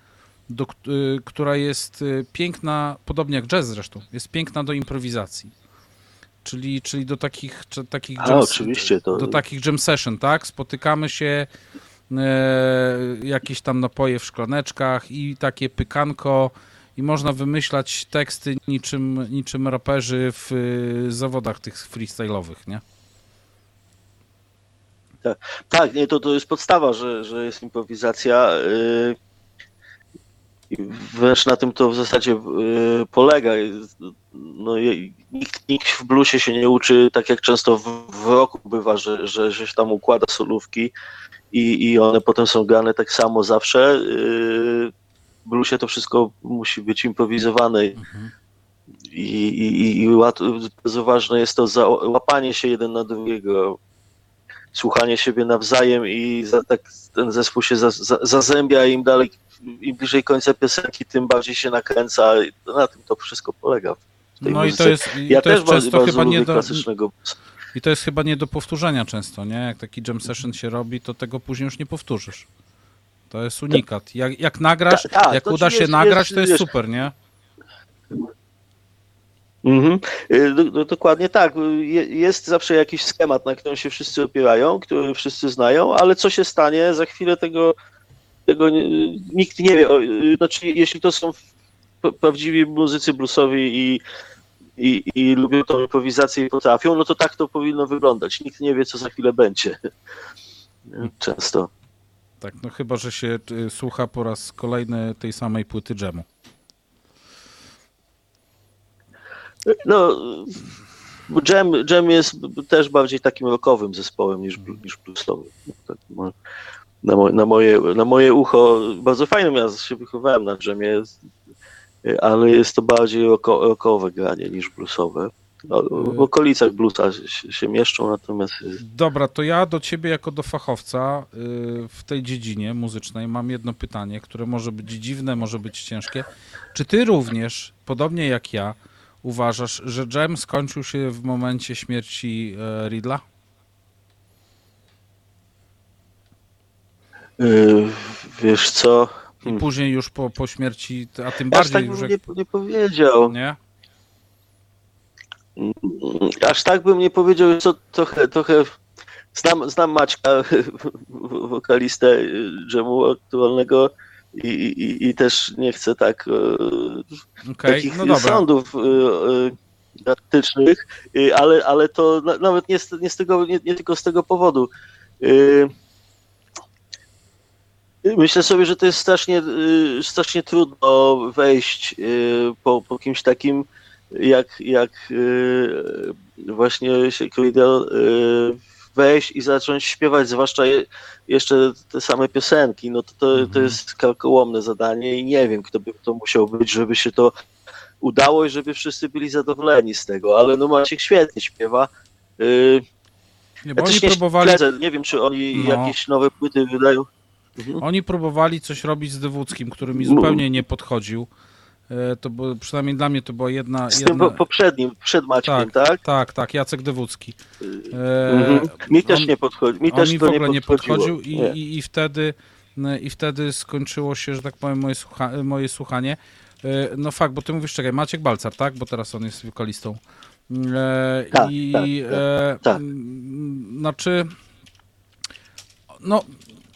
która jest piękna, podobnie jak jazz zresztą, jest piękna do improwizacji. Czyli do takich jam session, tak? Spotykamy się, jakieś tam napoje w szklaneczkach i takie pykanko i można wymyślać teksty niczym raperzy w zawodach tych freestyle'owych, nie? Tak, nie, to jest podstawa, że jest improwizacja. Wręcz na tym to w zasadzie polega. No, nikt w bluesie się nie uczy, tak jak często w roku bywa, że się tam układa solówki i one potem są grane tak samo zawsze. W bluesie to wszystko musi być improwizowane i bardzo ważne jest to załapanie się jeden na drugiego, słuchanie siebie nawzajem i tak ten zespół się zazębia i im dalej, im bliżej końca piosenki, tym bardziej się nakręca. Na tym to wszystko polega. No i to jest, i to jest chyba nie do powtórzenia często, nie? Jak taki jam session się robi, to tego później już nie powtórzysz. To jest unikat. Jak nagrasz, jak uda się nagrać, to jest super, nie? Dokładnie tak. Jest zawsze jakiś schemat, na którym się wszyscy opierają, który wszyscy znają, ale co się stanie za chwilę tego nikt nie wie. Znaczy, jeśli to są prawdziwi muzycy bluesowi i lubią tą improwizację i potrafią, no to tak to powinno wyglądać. Nikt nie wie, co za chwilę będzie. Często. Tak, no chyba, że się słucha po raz kolejny tej samej płyty Dżemu. No, Dżem jest też bardziej takim rockowym zespołem niż bluesowym. Tak, na moje ucho, bardzo fajnym, ja się wychowałem na Dżemie, ale jest to bardziej rockowe granie niż bluesowe. W okolicach bluesa się mieszczą, natomiast... Dobra, to ja do ciebie jako do fachowca w tej dziedzinie muzycznej mam jedno pytanie, które może być dziwne, może być ciężkie. Czy ty również, podobnie jak ja, uważasz, że Dżem skończył się w momencie śmierci Riedla? Wiesz co... I później już po śmierci, a tym bardziej... Aż tak bym nie powiedział. Nie? Aż tak bym nie powiedział, co trochę... Znam Maćka, wokalistę Dżemu aktualnego, i też nie chcę tak takich sądów dramatycznych, ale to nawet nie tylko z tego powodu. Myślę sobie, że to jest strasznie trudno wejść po kimś takim, jak właśnie się Riedel, wejść i zacząć śpiewać, zwłaszcza jeszcze te same piosenki. No to jest karkołomne zadanie i nie wiem, kto by to musiał być, żeby się to udało i żeby wszyscy byli zadowoleni z tego, ale no Maciek świetnie śpiewa. Nie, bo ja oni próbowali... nie wiem, czy oni jakieś nowe płyty wydają. Oni próbowali coś robić z Dewódzkim, który mi zupełnie nie podchodził. To było, przynajmniej dla mnie to była jedna... Z tym poprzednim, przed Maćkiem, tak? Tak, Jacek Dewódzki. Mi też nie podchodził. Mi w ogóle nie podchodził i wtedy skończyło się, że tak powiem, moje słuchanie. No fakt, bo ty mówisz, czekaj, Maciek Balcar, tak? Bo teraz on jest wokalistą. Tak. Znaczy... No...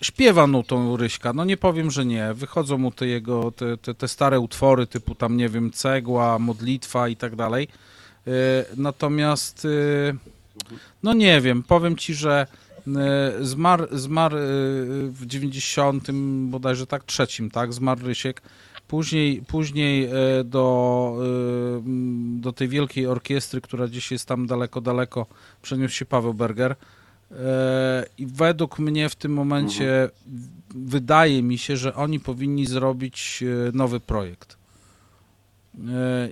Śpiewa nutą Ryśka, no nie powiem, że nie. Wychodzą mu te jego te stare utwory typu tam, nie wiem, Cegła, Modlitwa i tak dalej. Natomiast, no nie wiem, powiem ci, że zmarł w 90 bodajże tak, trzecim, tak, zmarł Rysiek. Później do tej wielkiej orkiestry, która gdzieś jest tam daleko, przeniósł się Paweł Berger. I według mnie w tym momencie wydaje mi się, że oni powinni zrobić nowy projekt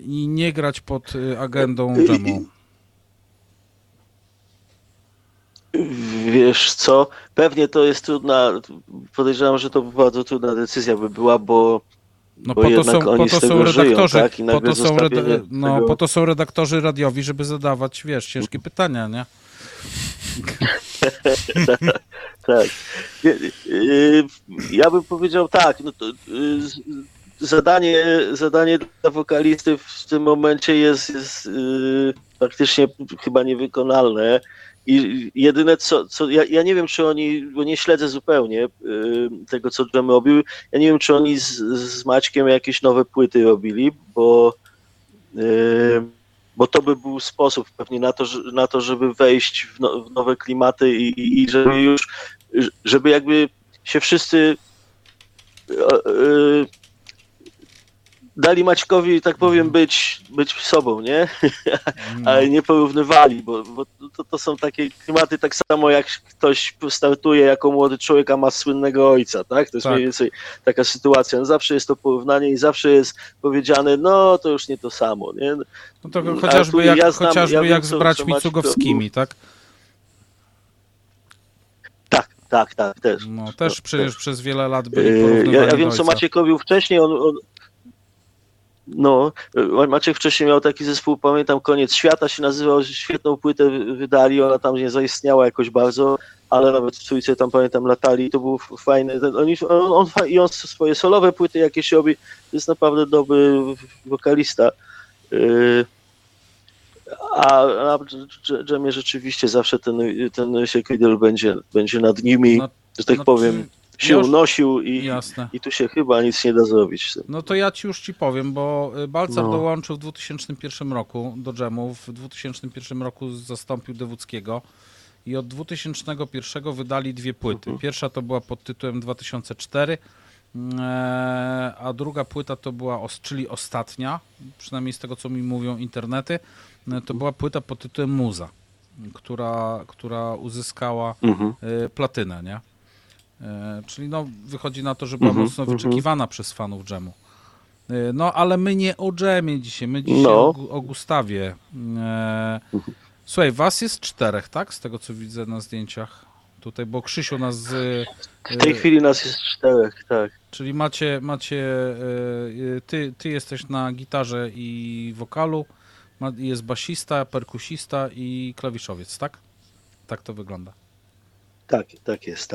i nie grać pod agendą Dżemu. Wiesz co, pewnie to jest trudna, podejrzewam, że to bardzo trudna decyzja by była, po to są redaktorzy radiowi, żeby zadawać, wiesz, ciężkie pytania, nie? Tak. Ja bym powiedział tak, no to zadanie dla wokalisty w tym momencie jest praktycznie chyba niewykonalne i jedyne co ja nie wiem, czy oni, bo nie śledzę zupełnie tego, co Dżem robił, ja nie wiem, czy oni z Maćkiem jakieś nowe płyty robili, bo to by był sposób pewnie na to, żeby wejść w nowe klimaty i żeby już, żeby jakby się wszyscy dali Maćkowi, tak powiem, być sobą, nie? Ale nie porównywali, bo to są takie klimaty, tak samo jak ktoś startuje jako młody człowiek, a ma słynnego ojca, tak? To jest mniej więcej taka sytuacja. No zawsze jest to porównanie i zawsze jest powiedziane, no to już nie to samo, nie? No to chociażby jak z braćmi Cugowskimi, tak? Tak, też. No też przecież przez wiele lat byli porównywani do ojca. Ja wiem, co Maciek robił wcześniej, on no, Maciek wcześniej miał taki zespół, pamiętam, Koniec Świata się nazywał, świetną płytę wydali, ona tam nie zaistniała jakoś bardzo, ale nawet w trójce tam, pamiętam, latali, to był fajny, on swoje solowe płyty jakieś robi, to jest naprawdę dobry wokalista, a Dżemie rzeczywiście zawsze ten się Riedel będzie nad nimi, że tak powiem, się unosił i tu się chyba nic nie da zrobić. No to ja ci powiem, bo Balcar dołączył w 2001 roku do Dżemu, w 2001 roku zastąpił Dewódzkiego i od 2001 wydali dwie płyty. Pierwsza to była pod tytułem 2004, a druga płyta to była, czyli ostatnia, przynajmniej z tego, co mi mówią internety, to była płyta pod tytułem Muza, która uzyskała platynę, nie? Czyli no wychodzi na to, że była mocno wyczekiwana przez fanów Dżemu. No ale my nie o Dżemie dzisiaj, my dzisiaj o Gustawie. Słuchaj, was jest 4, tak? Z tego, co widzę na zdjęciach tutaj, bo Krzysiu nas... W tej chwili nas jest 4, tak. Czyli macie ty jesteś na gitarze i wokalu, jest basista, perkusista i klawiszowiec, tak? Tak to wygląda. Tak jest.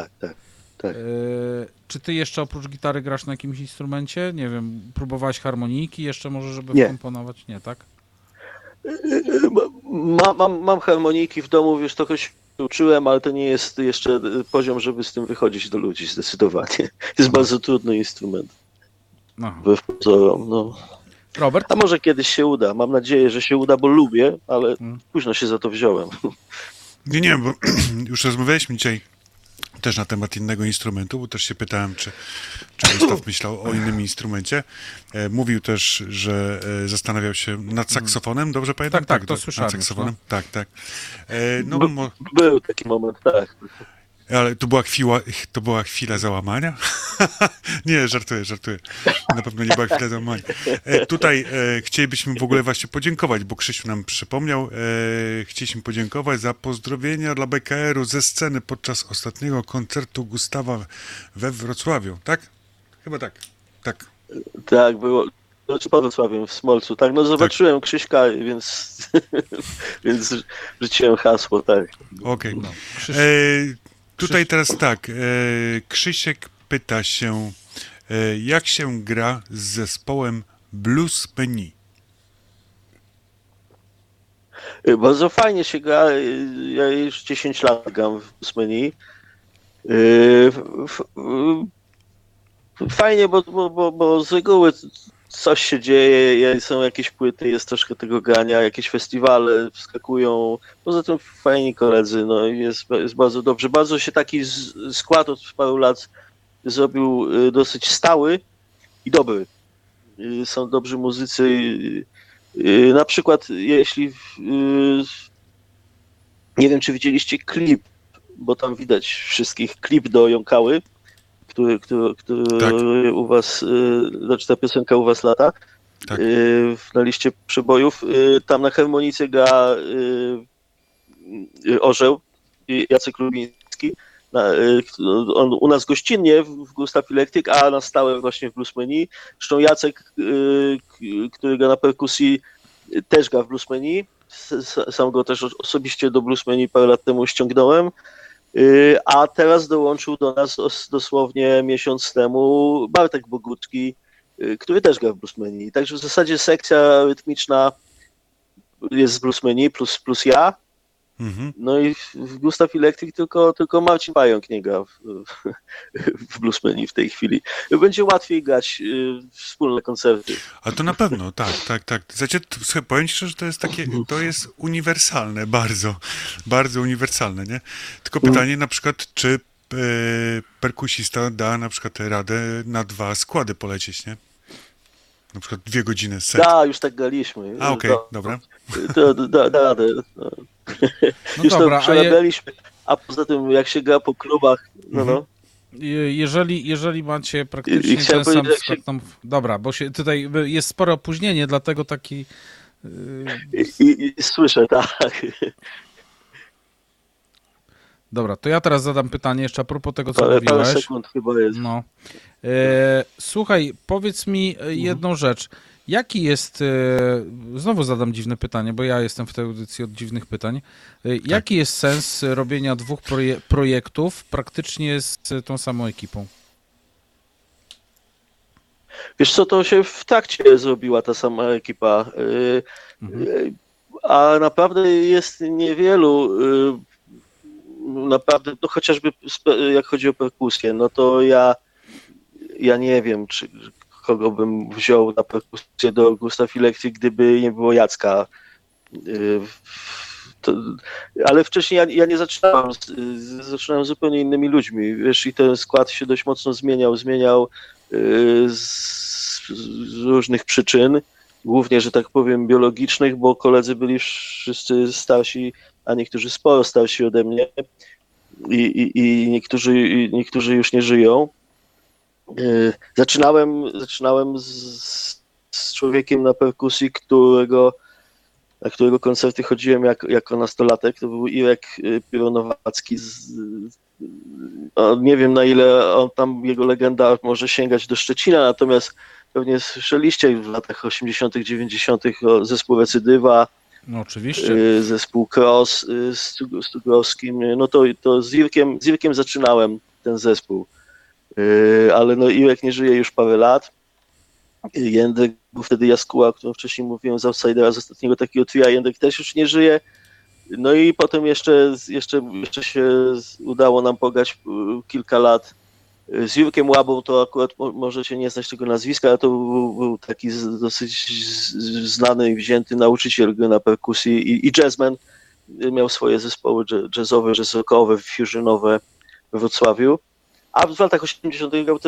Czy ty jeszcze oprócz gitary grasz na jakimś instrumencie? Nie wiem, próbowałeś harmoniki jeszcze może, żeby wkomponować? Nie, tak? Mam harmoniki w domu, wiesz, to choć uczyłem, ale to nie jest jeszcze poziom, żeby z tym wychodzić do ludzi zdecydowanie. Jest bardzo trudny instrument. Wbrew pozorom, no. Robert? A może kiedyś się uda. Mam nadzieję, że się uda, bo lubię, ale późno się za to wziąłem. Nie, bo już rozmawialiśmy dzisiaj też na temat innego instrumentu, bo też się pytałem, czy Gustaw myślał o innym instrumencie. Mówił też, że zastanawiał się nad saksofonem, dobrze pamiętam? Tak, to słyszałem. Nad saksofonem? No. Tak. Był taki moment, tak. Ale to była chwila załamania? Nie, żartuję. Na pewno nie była chwila załamania. Tutaj chcielibyśmy w ogóle właśnie podziękować, bo Krzysiu nam przypomniał. Chcieliśmy podziękować za pozdrowienia dla BKR-u ze sceny podczas ostatniego koncertu Gustawa we Wrocławiu, tak? Chyba tak. Tak, było. Pod Wrocławiem, w Smolcu, tak? No zobaczyłem Krzyśka, więc rzuciłem hasło, tak. Okej. No. Tutaj teraz tak, Krzysiek pyta się, jak się gra z zespołem Bluesmeni? Bardzo fajnie się gra, ja już 10 lat gram w Bluesmeni. Fajnie, bo z reguły coś się dzieje, są jakieś płyty, jest troszkę tego grania, jakieś festiwale wskakują, poza tym fajni koledzy, no jest bardzo dobrze. Bardzo się taki skład od paru lat zrobił dosyć stały i dobry. Są dobrzy muzycy, na przykład jeśli, nie wiem czy widzieliście klip, bo tam widać wszystkich, klip do Jąkały, który tak. U was, znaczy ta piosenka u was lata, tak. Na liście przebojów, tam na harmonice gra Orzeł, Jacek Lubiński, on u nas gościnnie w Gustaff Electric, a na stałe właśnie w Bluesmeni. Zresztą Jacek, który gra na perkusji, też gra w Bluesmeni, sam go też osobiście do Bluesmeni parę lat temu ściągnąłem. A teraz dołączył do nas dosłownie miesiąc temu Bartek Bogucki, który też gra w Bluesmeni. Także w zasadzie sekcja rytmiczna jest z Bluesmeni plus ja. Mhm. No i w Gustaff Electric tylko Marcin Pająk nie gra w Bluesmeni w tej chwili. Będzie łatwiej grać wspólne koncerty. A to na pewno, tak. Znaczy, powiem ci, że to jest uniwersalne, bardzo, bardzo uniwersalne, nie? Tylko pytanie na przykład, czy perkusista da na przykład radę na 2 składy polecieć, nie? Na przykład 2 godziny set. Da, już tak graliśmy. A okej, dobra. Da. No już dobra, to przerabialiśmy, a poza tym jak się gra po klubach, no. Jeżeli macie praktycznie ten sam skład, dobra, bo się tutaj jest spore opóźnienie, dlatego taki... Słyszę, tak. Dobra, to ja teraz zadam pytanie jeszcze a propos tego, co mówiłeś. Parę sekund chyba jest. No. Słuchaj, powiedz mi jedną rzecz. Jaki jest, znowu zadam dziwne pytanie, bo ja jestem w tej audycji od dziwnych pytań. Jaki jest sens robienia 2 projektów praktycznie z tą samą ekipą? Wiesz co, to się w trakcie zrobiła ta sama ekipa, a naprawdę jest niewielu, naprawdę, no chociażby jak chodzi o perkusję, no to ja nie wiem, czy kogo bym wziął na perkusję do Gustaff Electric, gdyby nie było Jacka. Ale wcześniej ja nie zaczynałem, zaczynałem z zupełnie innymi ludźmi. Wiesz, i ten skład się dość mocno zmieniał z różnych przyczyn, głównie, że tak powiem, biologicznych, bo koledzy byli wszyscy starsi, a niektórzy sporo starsi ode mnie i niektórzy już nie żyją. Zaczynałem z człowiekiem na perkusji, na którego koncerty chodziłem jako nastolatek. To był Irek Pironowacki. Nie wiem, na ile on tam, jego legenda może sięgać do Szczecina, natomiast pewnie słyszeliście w latach 80., 90. o zespół Recydywa. No oczywiście. Zespół Cross z Stugrowskim. No to z Irkiem zaczynałem ten zespół. Ale no Irek nie żyje już parę lat. Jędrek był wtedy Jaskuła, o którym wcześniej mówiłem, z Outsidera, z ostatniego takiego tria. Jędrek też już nie żyje. No i potem jeszcze się udało nam pograć kilka lat z Jurkiem Łabą, to akurat możecie nie znać tego nazwiska, ale to był taki dosyć znany i wzięty nauczyciel gry na perkusji i jazzman. Miał swoje zespoły jazzowe, jazz-rockowe, fusionowe we Wrocławiu, a w latach 80. grał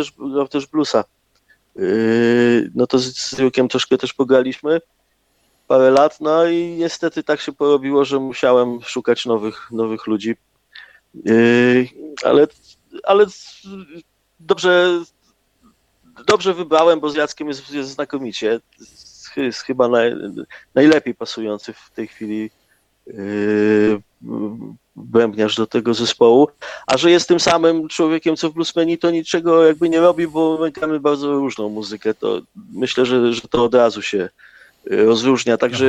też bluesa. No to z Jurkiem troszkę też pograliśmy parę lat, no i niestety tak się porobiło, że musiałem szukać nowych ludzi. Ale dobrze wybrałem, bo z Jackiem jest znakomicie. Jest chyba najlepiej pasujący w tej chwili bębniarz do tego zespołu. A że jest tym samym człowiekiem, co w Bluesmeni, to niczego jakby nie robi, bo gramy bardzo różną muzykę. To myślę, że to od razu się rozróżnia. Także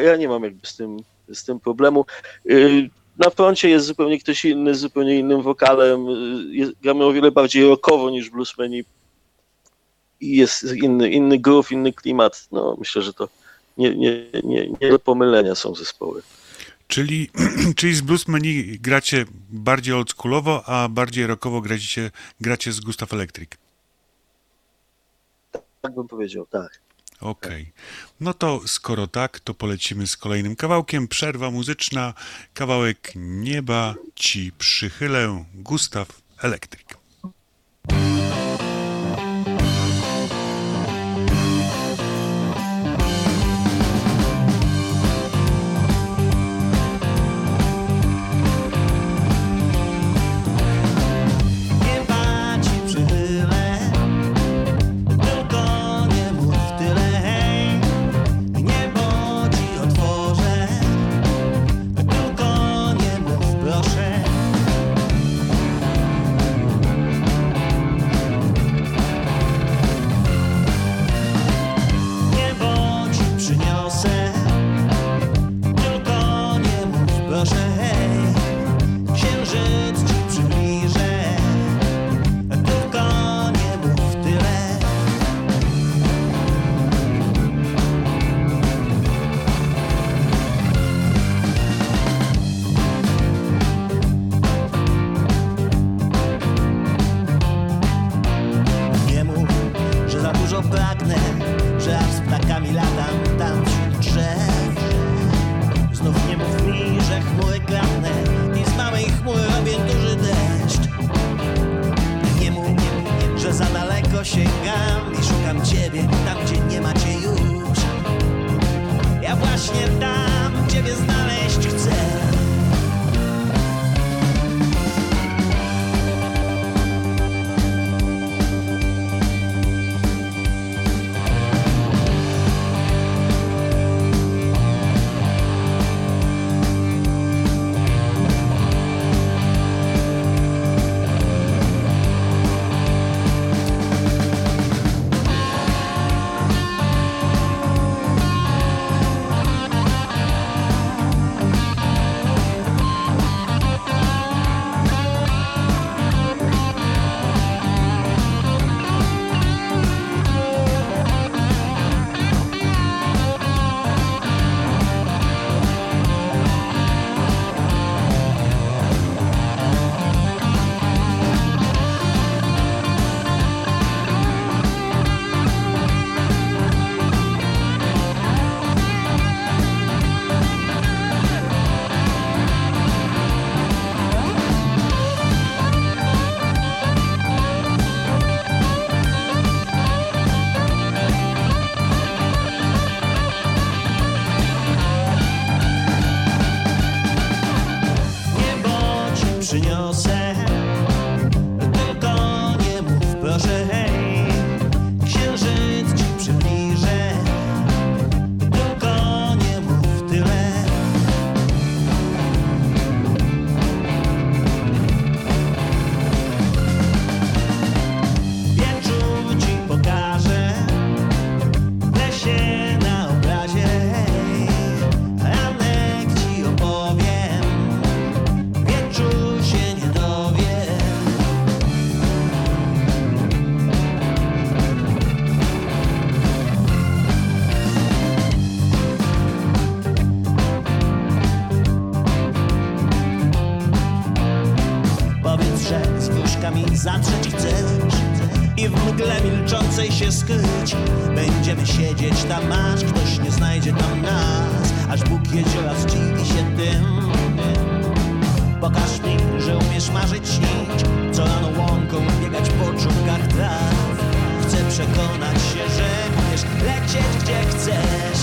ja nie mam jakby z tym problemu. Na froncie jest zupełnie ktoś inny, z zupełnie innym wokalem. Gramy o wiele bardziej rockowo niż Bluesmeni. I jest inny groove, inny klimat. No, myślę, że to nie do pomylenia są zespoły. Czyli z Bluesmeni gracie bardziej oldschoolowo, a bardziej rockowo gracie z Gustaff Electric. Tak bym powiedział, tak. Okej. No to skoro tak, to polecimy z kolejnym kawałkiem. Przerwa muzyczna, kawałek Nieba ci przychylę, Gustaw Electric. zatrzeć chcesz i w mgle milczącej się skryć. Będziemy siedzieć tam, aż ktoś nie znajdzie tam nas, aż Bóg jeziora zdziwi się tym. Pokaż mi, że umiesz marzyć, śnić, co rano łąką biegać po czubkach traw. Chcę przekonać się, że umiesz lecieć gdzie chcesz.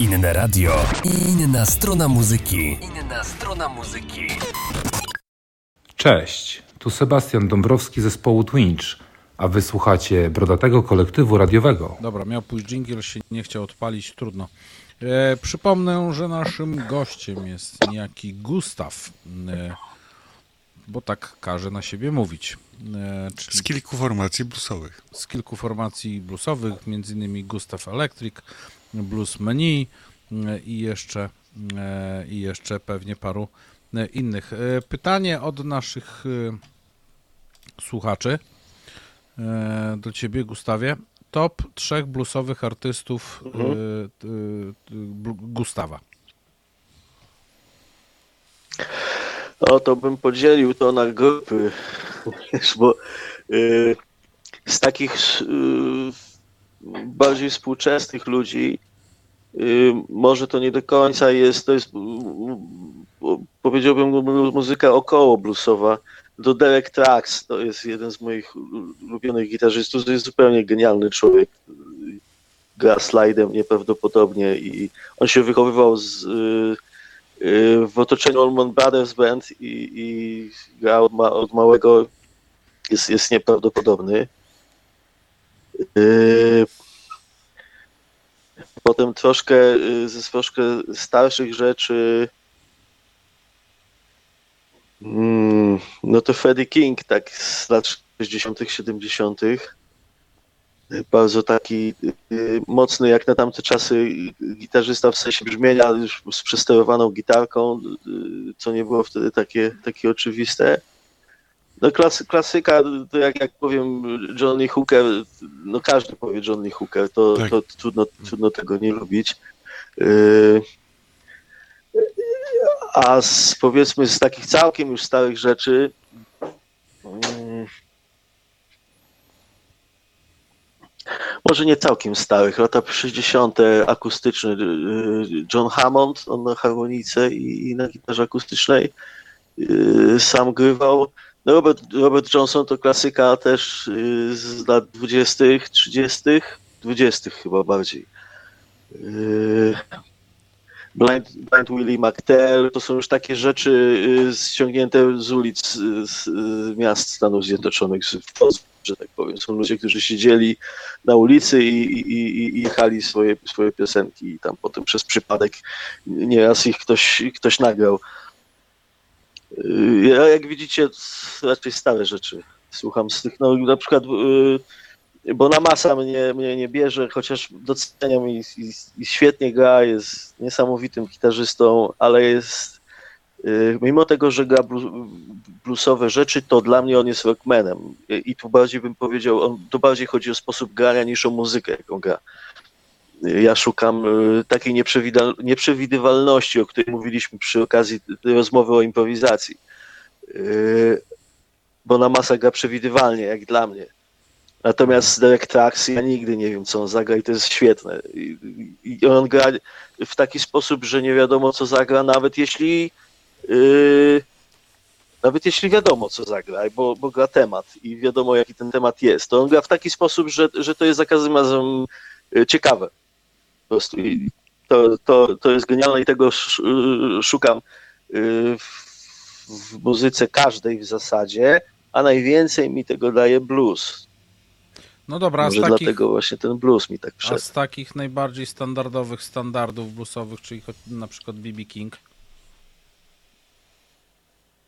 Inne radio i inna strona muzyki. Inna strona muzyki. Cześć, tu Sebastian Dąbrowski z zespołu Twinge, a wy słuchacie brodatego kolektywu radiowego. Dobra, miał pójść dżingiel, się nie chciał odpalić, trudno. Przypomnę, że naszym gościem jest niejaki Gustaw, bo tak każe na siebie mówić. Czyli z kilku formacji bluesowych. Z kilku formacji bluesowych, m.in. Gustaff Electric, Bluesmeni i jeszcze pewnie paru innych. Pytanie od naszych słuchaczy do ciebie, Gustawie. Top 3 bluesowych artystów Gustawa. No to bym podzielił to na grupy, bo z takich bardziej współczesnych ludzi, może to nie do końca jest, to jest, powiedziałbym, muzyka około bluesowa. Do Derek Trucks, to jest jeden z moich ulubionych gitarzystów, to jest zupełnie genialny człowiek, gra slajdem nieprawdopodobnie i on się wychowywał w otoczeniu Allman Brothers Band i grał od małego, jest nieprawdopodobny. Potem troszkę starszych rzeczy, no to Freddie King, tak z lat 60., 70. Bardzo taki mocny jak na tamte czasy gitarzysta, w sensie brzmienia, już z przesterowaną gitarką, co nie było wtedy takie oczywiste. No klasyka, to jak powiem Johnny Hooker, no każdy powie Johnny Hooker, to, tak. To trudno tego nie lubić. A powiedzmy z takich całkiem już starych rzeczy, może nie całkiem starych, lata 60. akustyczny John Hammond, on na harmonice i na gitarze akustycznej sam grywał. No Robert Johnson to klasyka też z lat 20., 30., 20. chyba bardziej. Blind Willie McTell, to są już takie rzeczy ściągnięte z ulic, z miast Stanów Zjednoczonych, że tak powiem. Są ludzie, którzy siedzieli na ulicy i jechali swoje piosenki i tam potem przez przypadek nieraz ich ktoś nagrał. Ja, jak widzicie, raczej stare rzeczy słucham z tych, no na przykład Bonamassa mnie nie bierze, chociaż doceniam i świetnie gra, jest niesamowitym gitarzystą, ale jest, mimo tego, że gra bluesowe rzeczy, to dla mnie on jest rockmanem i tu bardziej bym powiedział, tu bardziej chodzi o sposób grania niż o muzykę, jaką gra. Ja szukam takiej nieprzewidywalności, o której mówiliśmy przy okazji tej rozmowy o improwizacji. Bonamassa gra przewidywalnie, jak dla mnie. Natomiast Derek Trucks, ja nigdy nie wiem, co on zagra i to jest świetne. I on gra w taki sposób, że nie wiadomo, co zagra, nawet jeśli wiadomo, co zagra, bo gra temat i wiadomo, jaki ten temat jest. To on gra w taki sposób, że to jest za każdym razem ciekawe. Po prostu to jest genialne i tego szukam w muzyce każdej w zasadzie, a najwięcej mi tego daje blues. No dobra, może dlatego właśnie ten blues mi tak wszedł. A z takich najbardziej standardów bluesowych, czyli na przykład B.B. King?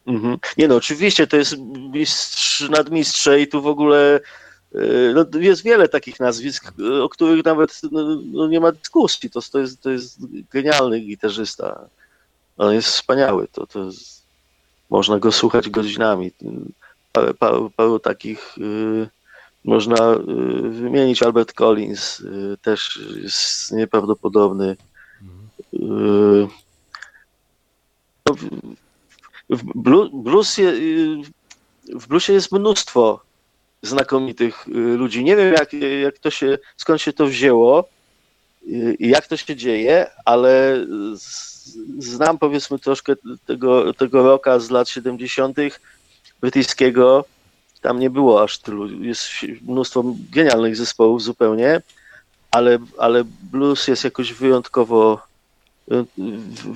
Mhm. Nie no, oczywiście to jest mistrz, nadmistrze i tu w ogóle no, jest wiele takich nazwisk, o których nawet no, nie ma dyskusji. To jest genialny gitarzysta. On jest wspaniały. To jest, można go słuchać godzinami. Paru takich można wymienić. Albert Collins też jest nieprawdopodobny. W bluesie jest mnóstwo znakomitych ludzi. Nie wiem, jak to się, skąd się to wzięło i jak to się dzieje, ale znam powiedzmy troszkę tego rocka z lat 70. brytyjskiego. Tam nie było aż tylu. Jest mnóstwo genialnych zespołów zupełnie, ale blues jest jakoś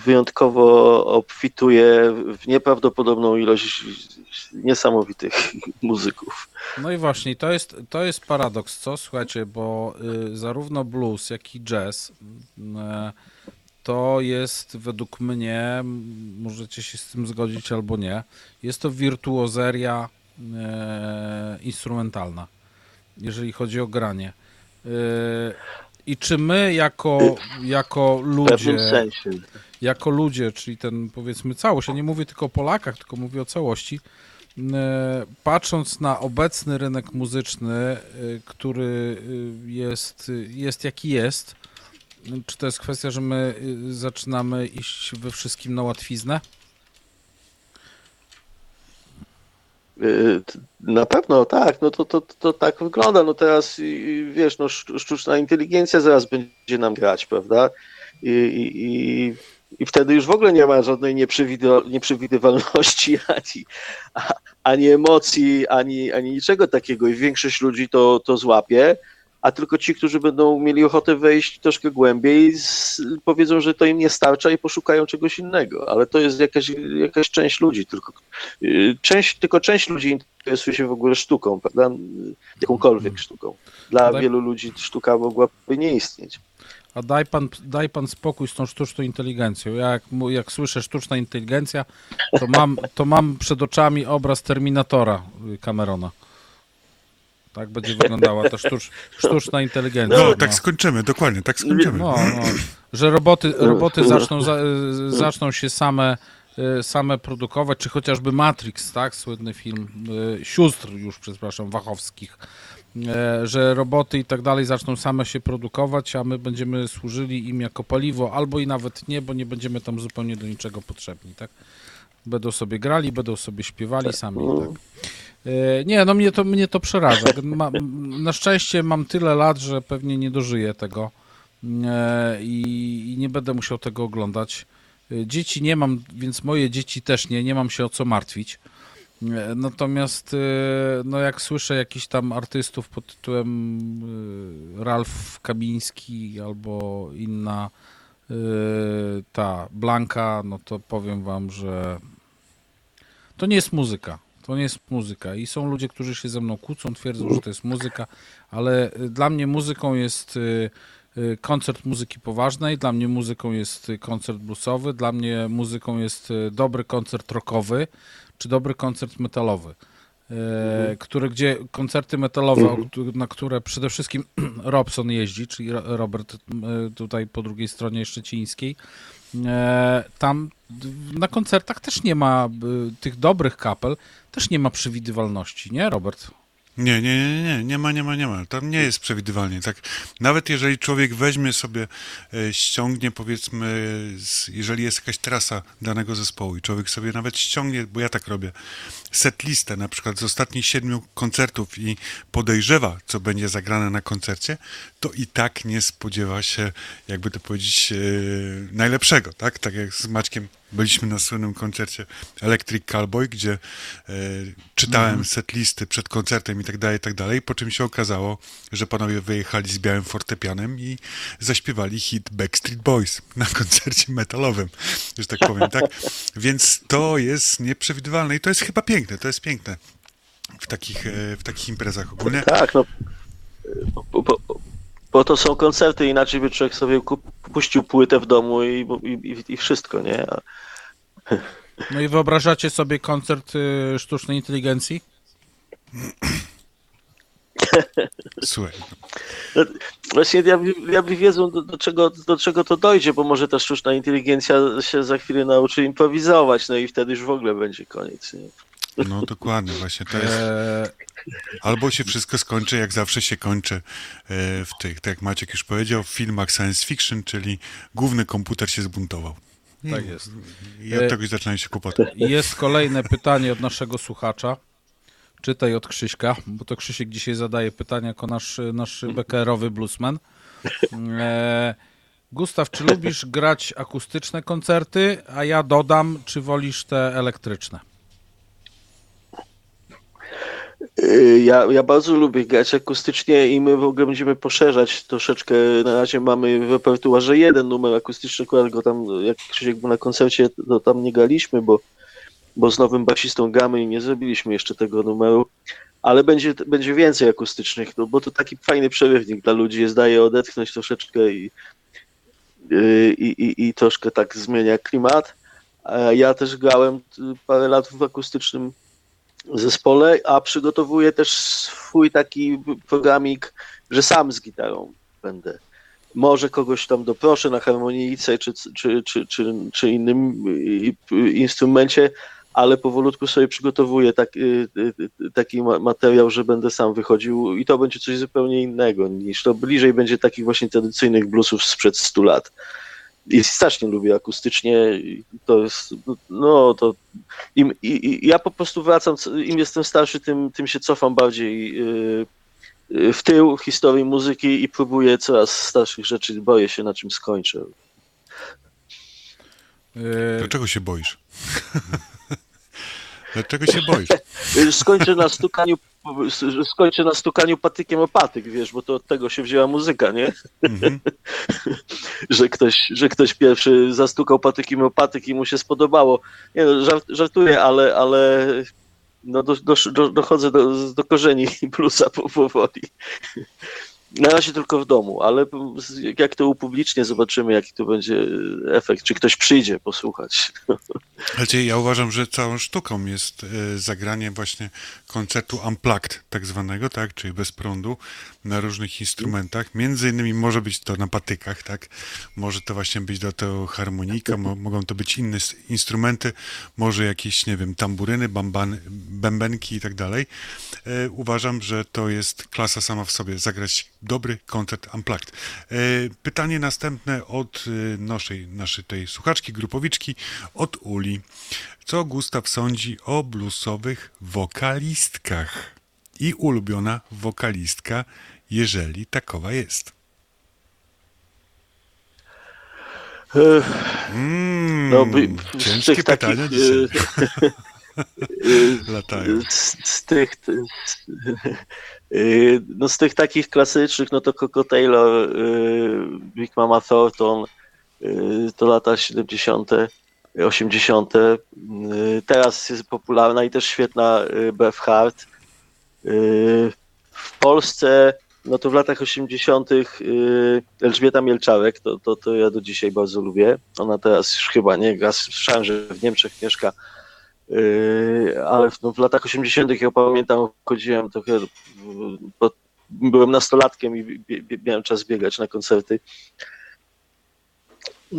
wyjątkowo obfituje w nieprawdopodobną ilość niesamowitych muzyków. No i właśnie, to jest paradoks, co? Słuchajcie, bo zarówno blues, jak i jazz to jest według mnie, możecie się z tym zgodzić albo nie, jest to wirtuozeria instrumentalna, jeżeli chodzi o granie. I czy my jako ludzie, czyli ten powiedzmy całość, ja nie mówię tylko o Polakach, tylko mówię o całości, patrząc na obecny rynek muzyczny, który jest jaki jest, czy to jest kwestia, że my zaczynamy iść we wszystkim na łatwiznę? Na pewno tak, no to tak wygląda, no teraz wiesz, no sztuczna inteligencja zaraz będzie nam grać, prawda, i wtedy już w ogóle nie ma żadnej nieprzewidywalności, ani emocji, ani niczego takiego i większość ludzi to złapie, a tylko ci, którzy będą mieli ochotę wejść troszkę głębiej, powiedzą, że to im nie starcza i poszukają czegoś innego, ale to jest jakaś część ludzi, tylko część ludzi interesuje się w ogóle sztuką, prawda? Jakąkolwiek sztuką. Wielu ludzi sztuka mogłaby nie istnieć. A daj pan spokój z tą sztuczną inteligencją. Jak słyszę sztuczna inteligencja, to mam przed oczami obraz Terminatora Camerona. Tak będzie wyglądała ta sztuczna inteligencja. No, tak skończymy, dokładnie, tak skończymy. No, że roboty zaczną się same produkować, czy chociażby Matrix, tak, słynny film sióstr już, przepraszam, Wachowskich, że roboty i tak dalej zaczną same się produkować, a my będziemy służyli im jako paliwo, albo i nawet nie, bo nie będziemy tam zupełnie do niczego potrzebni, tak? Będą sobie grali, będą sobie śpiewali sami, tak? Nie, no mnie to przeraża. Na szczęście mam tyle lat, że pewnie nie dożyję tego i nie będę musiał tego oglądać. Dzieci nie mam, więc moje dzieci też nie mam się o co martwić. Natomiast no jak słyszę jakichś tam artystów pod tytułem Ralf Kamiński albo inna ta Blanka, no to powiem wam, że to nie jest muzyka. To nie jest muzyka i są ludzie, którzy się ze mną kłócą, twierdzą, że to jest muzyka, ale dla mnie muzyką jest koncert muzyki poważnej, dla mnie muzyką jest koncert bluesowy, dla mnie muzyką jest dobry koncert rockowy czy dobry koncert metalowy, gdzie koncerty metalowe, na które przede wszystkim Robson jeździ, czyli Robert tutaj po drugiej stronie szczecińskiej, tam na koncertach też nie ma tych dobrych kapel, też nie ma przewidywalności, nie, Robert? Nie ma. Tam nie jest przewidywalnie, tak. Nawet jeżeli człowiek weźmie sobie, ściągnie powiedzmy, jeżeli jest jakaś trasa danego zespołu i człowiek sobie nawet ściągnie, bo ja tak robię, setlistę na przykład z ostatnich 7 koncertów i podejrzewa, co będzie zagrane na koncercie, to i tak nie spodziewa się, jakby to powiedzieć, najlepszego, tak? Tak jak z Maćkiem byliśmy na słynnym koncercie Electric Cowboy, gdzie czytałem setlisty przed koncertem i tak dalej, po czym się okazało, że panowie wyjechali z białym fortepianem i zaśpiewali hit Backstreet Boys na koncercie metalowym, że tak powiem, tak? Więc to jest nieprzewidywalne i to jest chyba piękne, to jest piękne w takich imprezach ogólnie. Tak, no, bo to są koncerty, inaczej by człowiek sobie puścił płytę w domu i wszystko, nie? No i wyobrażacie sobie koncert sztucznej inteligencji? Słuchaj. No, właśnie diabli wiedzą, do czego to dojdzie, bo może ta sztuczna inteligencja się za chwilę nauczy improwizować, no i wtedy już w ogóle będzie koniec. Nie? No dokładnie, właśnie to jest... Albo się wszystko skończy, jak zawsze się kończy w tych, tak jak Maciek już powiedział, w filmach science fiction, czyli główny komputer się zbuntował. Tak jest. I od tego zaczynają się kłopoty. Jest kolejne pytanie od naszego słuchacza. Czytaj od Krzyśka, bo to Krzysiek dzisiaj zadaje pytania jako nasz bekerowy bluesman. Gustaw, czy lubisz grać akustyczne koncerty? A ja dodam, czy wolisz te elektryczne? Ja bardzo lubię grać akustycznie i my w ogóle będziemy poszerzać troszeczkę. Na razie mamy w repertuarze jeden numer akustyczny, którego tam, jak Krzysiek był na koncercie, to tam nie graliśmy, bo z nowym basistą gramy i nie zrobiliśmy jeszcze tego numeru, ale będzie więcej akustycznych, no, bo to taki fajny przerywnik dla ludzi, jest, daje odetchnąć troszeczkę i troszkę tak zmienia klimat. Ja też grałem parę lat w akustycznym zespole, a przygotowuję też swój taki programik, że sam z gitarą będę. Może kogoś tam doproszę na harmonijce czy innym instrumencie, ale powolutku sobie przygotowuję taki materiał, że będę sam wychodził i to będzie coś zupełnie innego niż to. Bliżej będzie takich właśnie tradycyjnych bluesów sprzed 100 lat. I strasznie lubię akustycznie, to jest, no to ja po prostu wracam, im jestem starszy, tym się cofam bardziej w tył w historii muzyki i próbuję coraz starszych rzeczy, boję się, na czym skończę. Dlaczego się boisz? Dlaczego się boisz? Skończę na stukaniu patykiem o patyk, wiesz, bo to od tego się wzięła muzyka, nie? Mm-hmm. że ktoś pierwszy zastukał patykiem o patyk i mu się spodobało. Nie, no, żartuję, ale no, dochodzę do korzeni bluesa powoli. Na razie tylko w domu, ale jak to upublicznie, zobaczymy, jaki to będzie efekt, czy ktoś przyjdzie posłuchać. Znaczy, ja uważam, że całą sztuką jest zagranie właśnie koncertu unplugged, tak zwanego, tak, czyli bez prądu, na różnych instrumentach. Między innymi może być to na patykach, tak, może to właśnie być do tego harmonika, mogą to być inne instrumenty, może jakieś, nie wiem, tamburyny, bębenki i tak dalej. Uważam, że to jest klasa sama w sobie, zagrać dobry koncert unplugged. Pytanie następne od naszej tej słuchaczki, grupowiczki, od Uli. Co Gustaw sądzi o bluesowych wokalistkach i ulubiona wokalistka, jeżeli takowa jest? Ciężkie pytania dzisiaj. Latają. Z tych takich klasycznych, no to Coco Taylor, Big Mama Thornton, to lata 70., 80. Teraz jest popularna i też świetna Beth Hart. W Polsce, no to w latach 80. Elżbieta Mielczarek, to ja do dzisiaj bardzo lubię. Ona teraz już chyba nie gra, słyszałem, że w Niemczech mieszka. Ale w latach 80. ja pamiętam, chodziłem trochę, bo byłem nastolatkiem i miałem czas biegać na koncerty.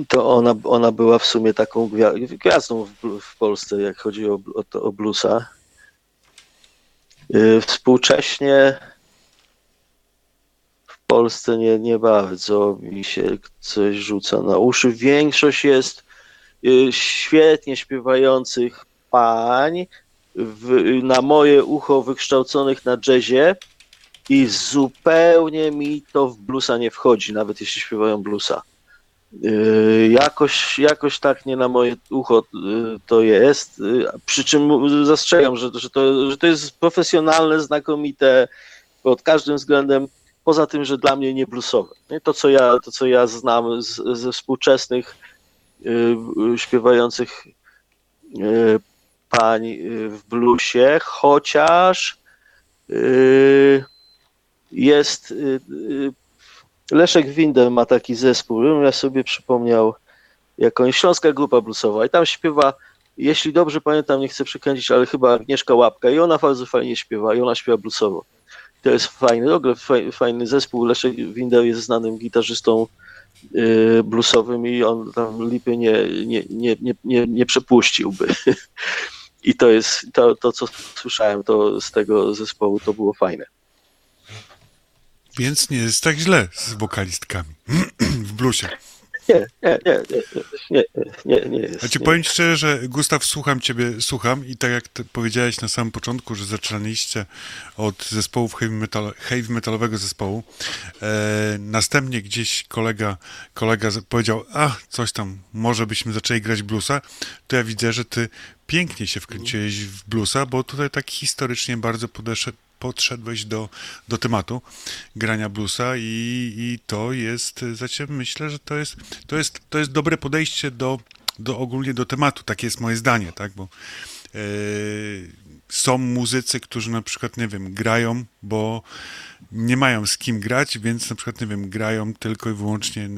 To ona była w sumie taką gwiazdą w Polsce, jak chodzi o bluesa. Współcześnie w Polsce nie bardzo mi się coś rzuca na uszy. Większość jest świetnie śpiewających pań, na moje ucho wykształconych na jazzie i zupełnie mi to w bluesa nie wchodzi, nawet jeśli śpiewają bluesa. Jakoś tak nie na moje ucho to jest, przy czym zastrzegam, że to jest profesjonalne, znakomite pod każdym względem, poza tym, że dla mnie nie bluesowe. To, co ja znam ze współczesnych śpiewających pań w bluesie, chociaż jest Leszek Winder ma taki zespół, ja sobie przypomniał, Śląska Grupa Bluesowa i tam śpiewa jeśli dobrze pamiętam, nie chcę przekręcić, ale chyba Agnieszka Łapka, i ona bardzo fajnie śpiewa, i ona śpiewa bluesowo. To jest fajny, w ogóle fajny zespół. Leszek Winder jest znanym gitarzystą bluesowym i on tam lipy nie przepuściłby. I to jest to, co słyszałem to z tego zespołu, to było fajne. Więc nie jest tak źle z wokalistkami w bluesie. Nie jest. Znaczy, powiem ci szczerze, że Gustaw, słucham ciebie i tak jak ty powiedziałeś na samym początku, że zaczynaliście od zespołów heavy metalowego zespołu, następnie gdzieś kolega powiedział, coś tam, może byśmy zaczęli grać bluesa, to ja widzę, że ty pięknie się wkręciłeś w bluesa, bo tutaj tak historycznie bardzo podszedłeś do tematu grania bluesa i to jest, myślę, że to jest dobre podejście do ogólnie do tematu, takie jest moje zdanie, tak, bo są muzycy, którzy na przykład, grają, bo nie mają z kim grać, więc na przykład, grają tylko i wyłącznie,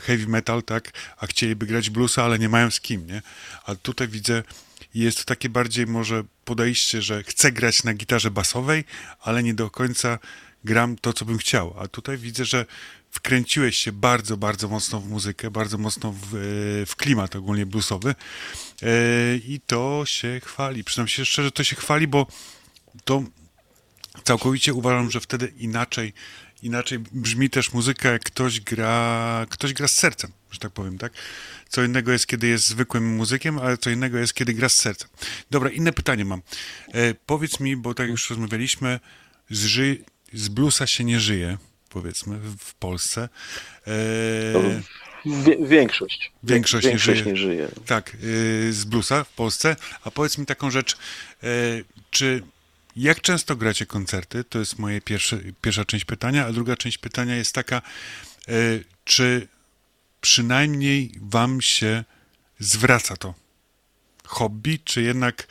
heavy metal, tak, a chcieliby grać bluesa, ale nie mają z kim, nie, a tutaj widzę, jest to takie bardziej może podejście, że chcę grać na gitarze basowej, ale nie do końca gram to, co bym chciał. A tutaj widzę, że wkręciłeś się bardzo, bardzo mocno w muzykę, bardzo mocno w klimat ogólnie bluesowy i to się chwali. Przyznam się szczerze, to się chwali, bo to całkowicie uważam, że wtedy inaczej brzmi też muzyka, jak ktoś gra z sercem, że tak powiem, tak? Co innego jest, kiedy jest zwykłym muzykiem, ale co innego jest, kiedy gra z sercem. Dobra, inne pytanie mam. Powiedz mi, bo tak już rozmawialiśmy, z bluesa się nie żyje, powiedzmy, w Polsce. Większość nie żyje. Tak, z bluesa w Polsce. A powiedz mi taką rzecz, jak często gracie koncerty? To jest moja pierwsza część pytania, a druga część pytania jest taka, czy przynajmniej wam się zwraca to hobby, czy jednak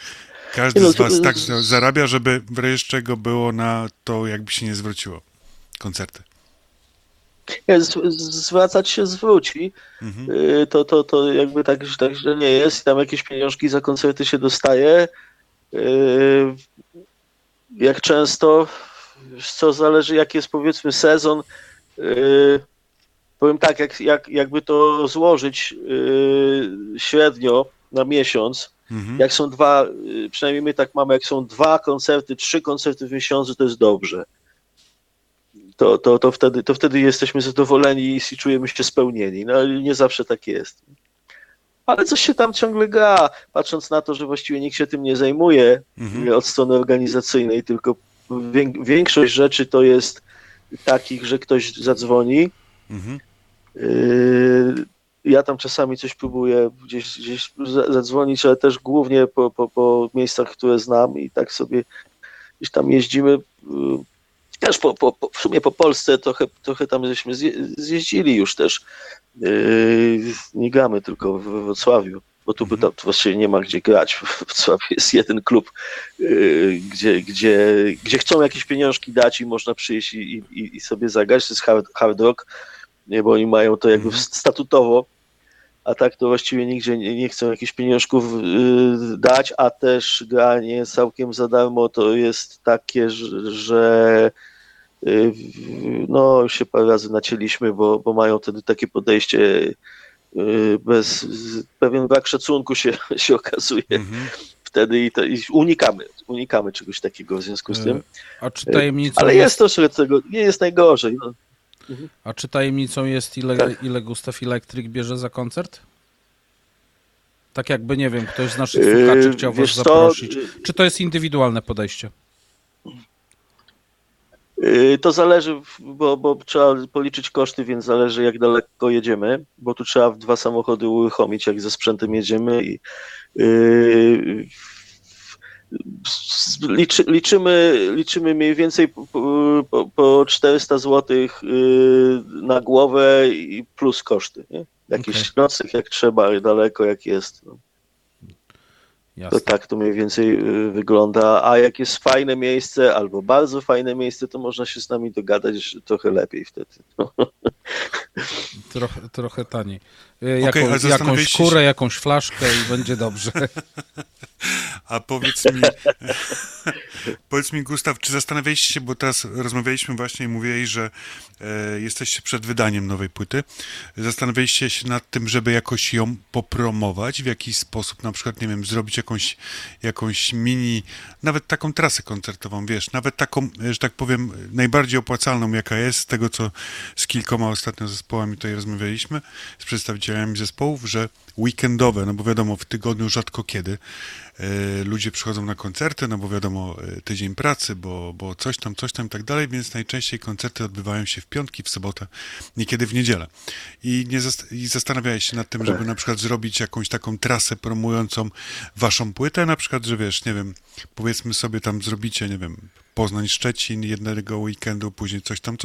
każdy z was tak zarabia, żeby wreszcie czego było na to, jakby się nie zwróciło koncerty? Zwracać się zwróci, to jakby tak, że nie jest, tam jakieś pieniążki za koncerty się dostaje. Jak często, co zależy, jaki jest, powiedzmy, sezon. Powiem tak, jakby to złożyć średnio na miesiąc, jak są dwa, przynajmniej my tak mamy, jak są 2 koncerty, 3 koncerty w miesiącu, to jest dobrze. To wtedy jesteśmy zadowoleni i czujemy się spełnieni. No nie zawsze tak jest. Ale coś się tam ciągle gra, patrząc na to, że właściwie nikt się tym nie zajmuje od strony organizacyjnej, tylko większość rzeczy to jest takich, że ktoś zadzwoni. Ja tam czasami coś próbuję gdzieś zadzwonić, ale też głównie po miejscach, które znam i tak sobie gdzieś tam jeździmy. Też w sumie po Polsce trochę tam żeśmy zjeździli już też. Nie gramy tylko we Wrocławiu, bo tu by tam właściwie nie ma gdzie grać. W Wrocławiu jest jeden klub, gdzie chcą jakieś pieniążki dać i można przyjść i sobie zagrać. To jest hard rock, bo oni mają to jakby statutowo, a tak to właściwie nigdzie nie chcą jakichś pieniążków dać, a też granie całkiem za darmo to jest takie, że no już się parę razy nacięliśmy, bo mają wtedy takie podejście, pewien brak szacunku się okazuje wtedy i unikamy czegoś takiego w związku z tym. A czy tajemnicą ale jest to, że tego nie jest najgorzej. No. A czy tajemnicą jest, ile Gustaff Electric bierze za koncert? Tak jakby, ktoś z naszych słuchaczy chciał was zaprosić. Czy to jest indywidualne podejście? To zależy, bo trzeba policzyć koszty, więc zależy, jak daleko jedziemy, bo tu trzeba 2 samochody uruchomić, jak ze sprzętem jedziemy. I liczymy mniej więcej po 400 zł na głowę i plus koszty. Nie? Jakiś nocnych, jak trzeba, daleko jak jest. No. Jasne. To tak to mniej więcej wygląda, a jak jest fajne miejsce albo bardzo fajne miejsce, to można się z nami dogadać trochę lepiej wtedy. No. trochę taniej. Jakąś kurę, jakąś flaszkę i będzie dobrze. A powiedz mi, Gustaw, czy zastanawialiście się, bo teraz rozmawialiśmy właśnie i mówiłeś, że jesteście przed wydaniem nowej płyty, zastanawialiście się nad tym, żeby jakoś ją popromować w jakiś sposób, na przykład, nie wiem, zrobić jakąś mini, nawet taką trasę koncertową, wiesz, nawet taką, że tak powiem, najbardziej opłacalną, jaka jest, z tego, co z kilkoma ostatnio zespołami tutaj rozmawialiśmy, z przedstawicielami zespołów, że weekendowe, no bo wiadomo, w tygodniu rzadko kiedy ludzie przychodzą na koncerty, no bo wiadomo, tydzień pracy, bo coś tam i tak dalej, więc najczęściej koncerty odbywają się w piątki, w sobotę, niekiedy w niedzielę. I zastanawiałeś się nad tym, żeby na przykład zrobić jakąś taką trasę promującą waszą płytę, na przykład, że wiesz, nie wiem, powiedzmy sobie tam zrobicie, nie wiem, Poznań, Szczecin, jednego weekendu, później coś tam,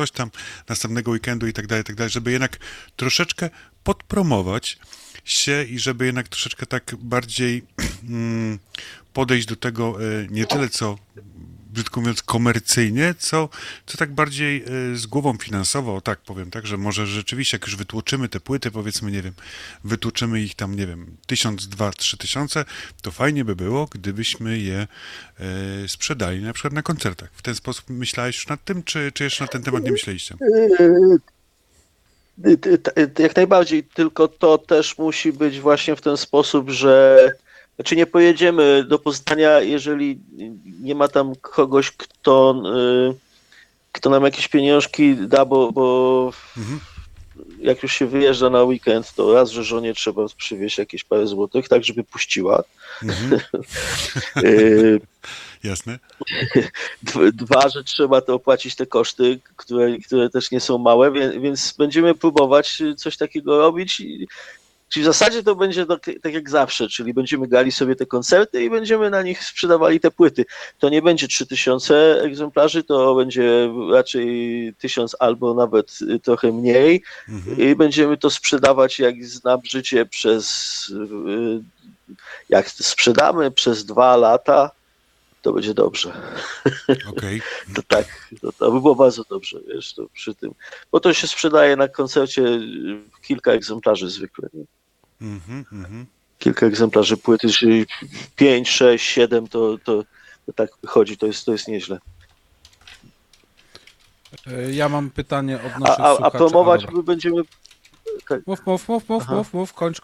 następnego weekendu i tak dalej, żeby jednak troszeczkę podpromować się i żeby jednak troszeczkę tak bardziej podejść do tego nie tyle co, brzydko mówiąc, komercyjnie, co tak bardziej z głową finansowo, tak powiem, tak, że może rzeczywiście jak już wytłoczymy te płyty, powiedzmy, nie wiem, wytłoczymy ich tam, nie wiem, 1000, 2000, 3000, to fajnie by było, gdybyśmy je sprzedali na przykład na koncertach. W ten sposób myślałeś już nad tym, czy jeszcze na ten temat nie myśleliście? Jak najbardziej, tylko to też musi być właśnie w ten sposób, że znaczy nie pojedziemy do Poznania, jeżeli nie ma tam kogoś, kto nam jakieś pieniążki da, bo jak już się wyjeżdża na weekend, to raz, że żonie trzeba przywieźć jakieś parę złotych, tak żeby puściła. Jasne. Dwa, że trzeba to opłacić te koszty, które też nie są małe, więc będziemy próbować coś takiego robić. Czyli w zasadzie to będzie tak jak zawsze, czyli będziemy grali sobie te koncerty i będziemy na nich sprzedawali te płyty. To nie będzie 3000 egzemplarzy, to będzie raczej 1000 albo nawet trochę mniej i będziemy to sprzedawać, jak znam życie, jak sprzedamy przez 2 lata, to będzie dobrze. Okay. To tak, to by było bardzo dobrze, wiesz, to przy tym. Bo to się sprzedaje na koncercie kilka egzemplarzy zwykle. Kilka egzemplarzy płyty, czyli 5, 6, 7, to tak wychodzi, to jest nieźle. Ja mam pytanie od naszych słuchaczy. A promować będziemy... Tak. Mów, kończ.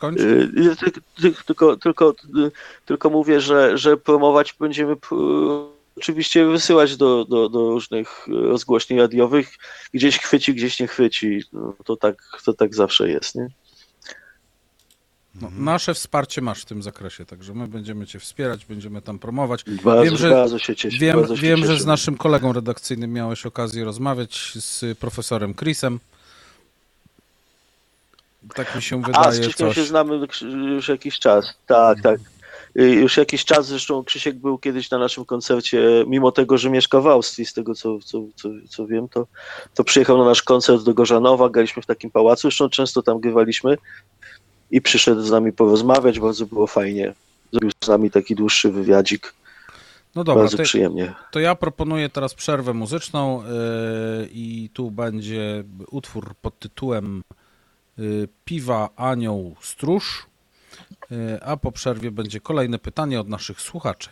Tylko mówię, że promować będziemy oczywiście wysyłać do różnych rozgłośni radiowych. Gdzieś chwyci, gdzieś nie chwyci. No, to tak zawsze jest, nie? No, nasze wsparcie masz w tym zakresie, także my będziemy cię wspierać, będziemy tam promować. Wiem, że z naszym kolegą redakcyjnym miałeś okazję rozmawiać, z profesorem Chrisem. Tak mi się wydaje. Z Krzyśkiem się znamy już jakiś czas. Tak. Już jakiś czas, zresztą Krzysiek był kiedyś na naszym koncercie, mimo tego, że mieszka w Austrii, z tego co wiem, to przyjechał na nasz koncert do Gorzanowa, graliśmy w takim pałacu, zresztą często tam grywaliśmy i przyszedł z nami porozmawiać, bardzo było fajnie. Zrobił z nami taki dłuższy wywiadzik. No dobra, bardzo przyjemnie. To ja proponuję teraz przerwę muzyczną i tu będzie utwór pod tytułem Piwa Anioł Stróż, a po przerwie będzie kolejne pytanie od naszych słuchaczy.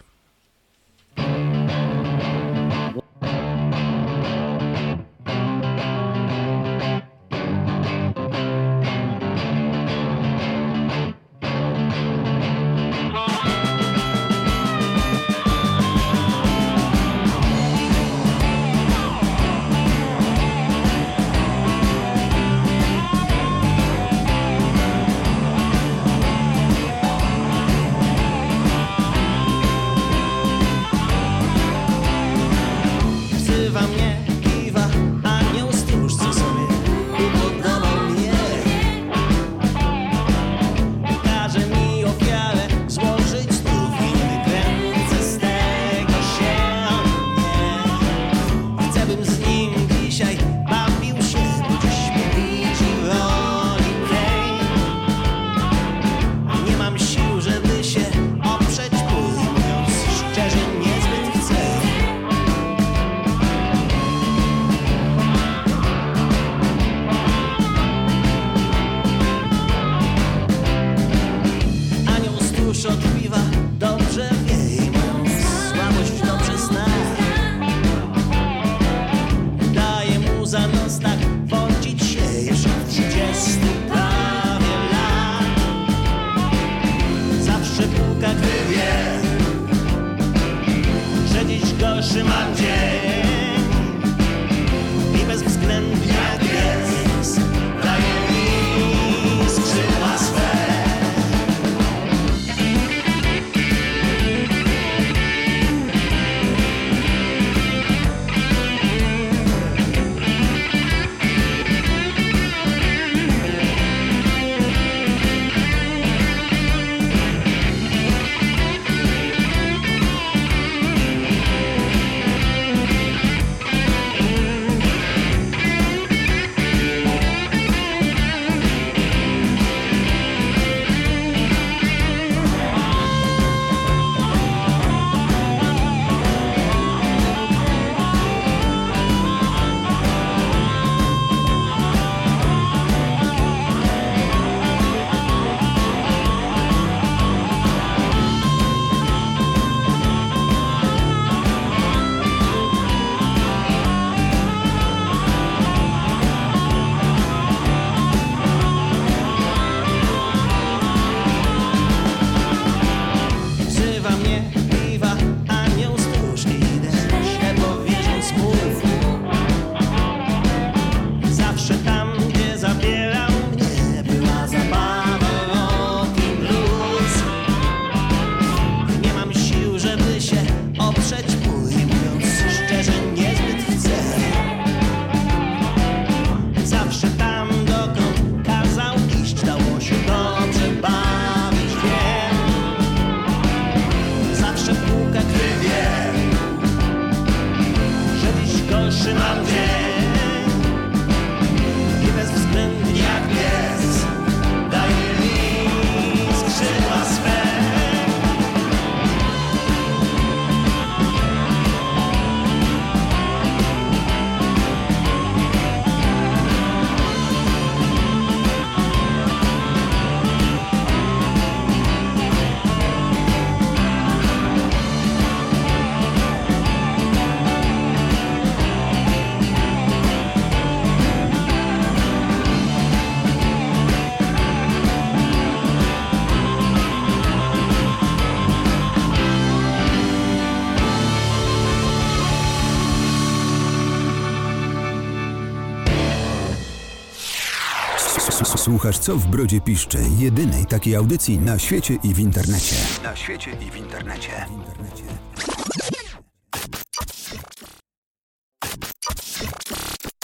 Słuchasz Co w Brodzie Piszczy, jedynej takiej audycji na świecie i w internecie. Na świecie i w internecie.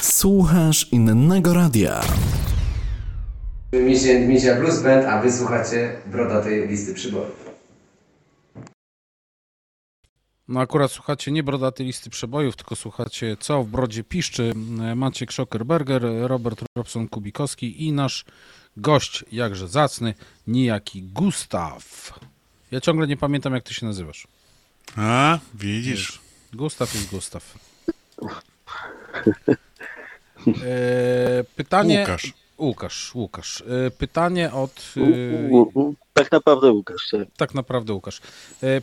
Słuchasz innego radia. Misia Blues Band, a wy słuchacie brodatej listy przybojów. No akurat słuchacie nie brodatej listy przebojów, tylko słuchacie Co w Brodzie Piszczy. Maciek Schockerberger, Robert Robson Kupikowski i nasz gość, jakże zacny, niejaki Gustaw. Ja ciągle nie pamiętam, jak ty się nazywasz. A, widzisz. Gustaw jest Gustaw. Pytanie... Łukasz. Pytanie od... Tak naprawdę Łukasz.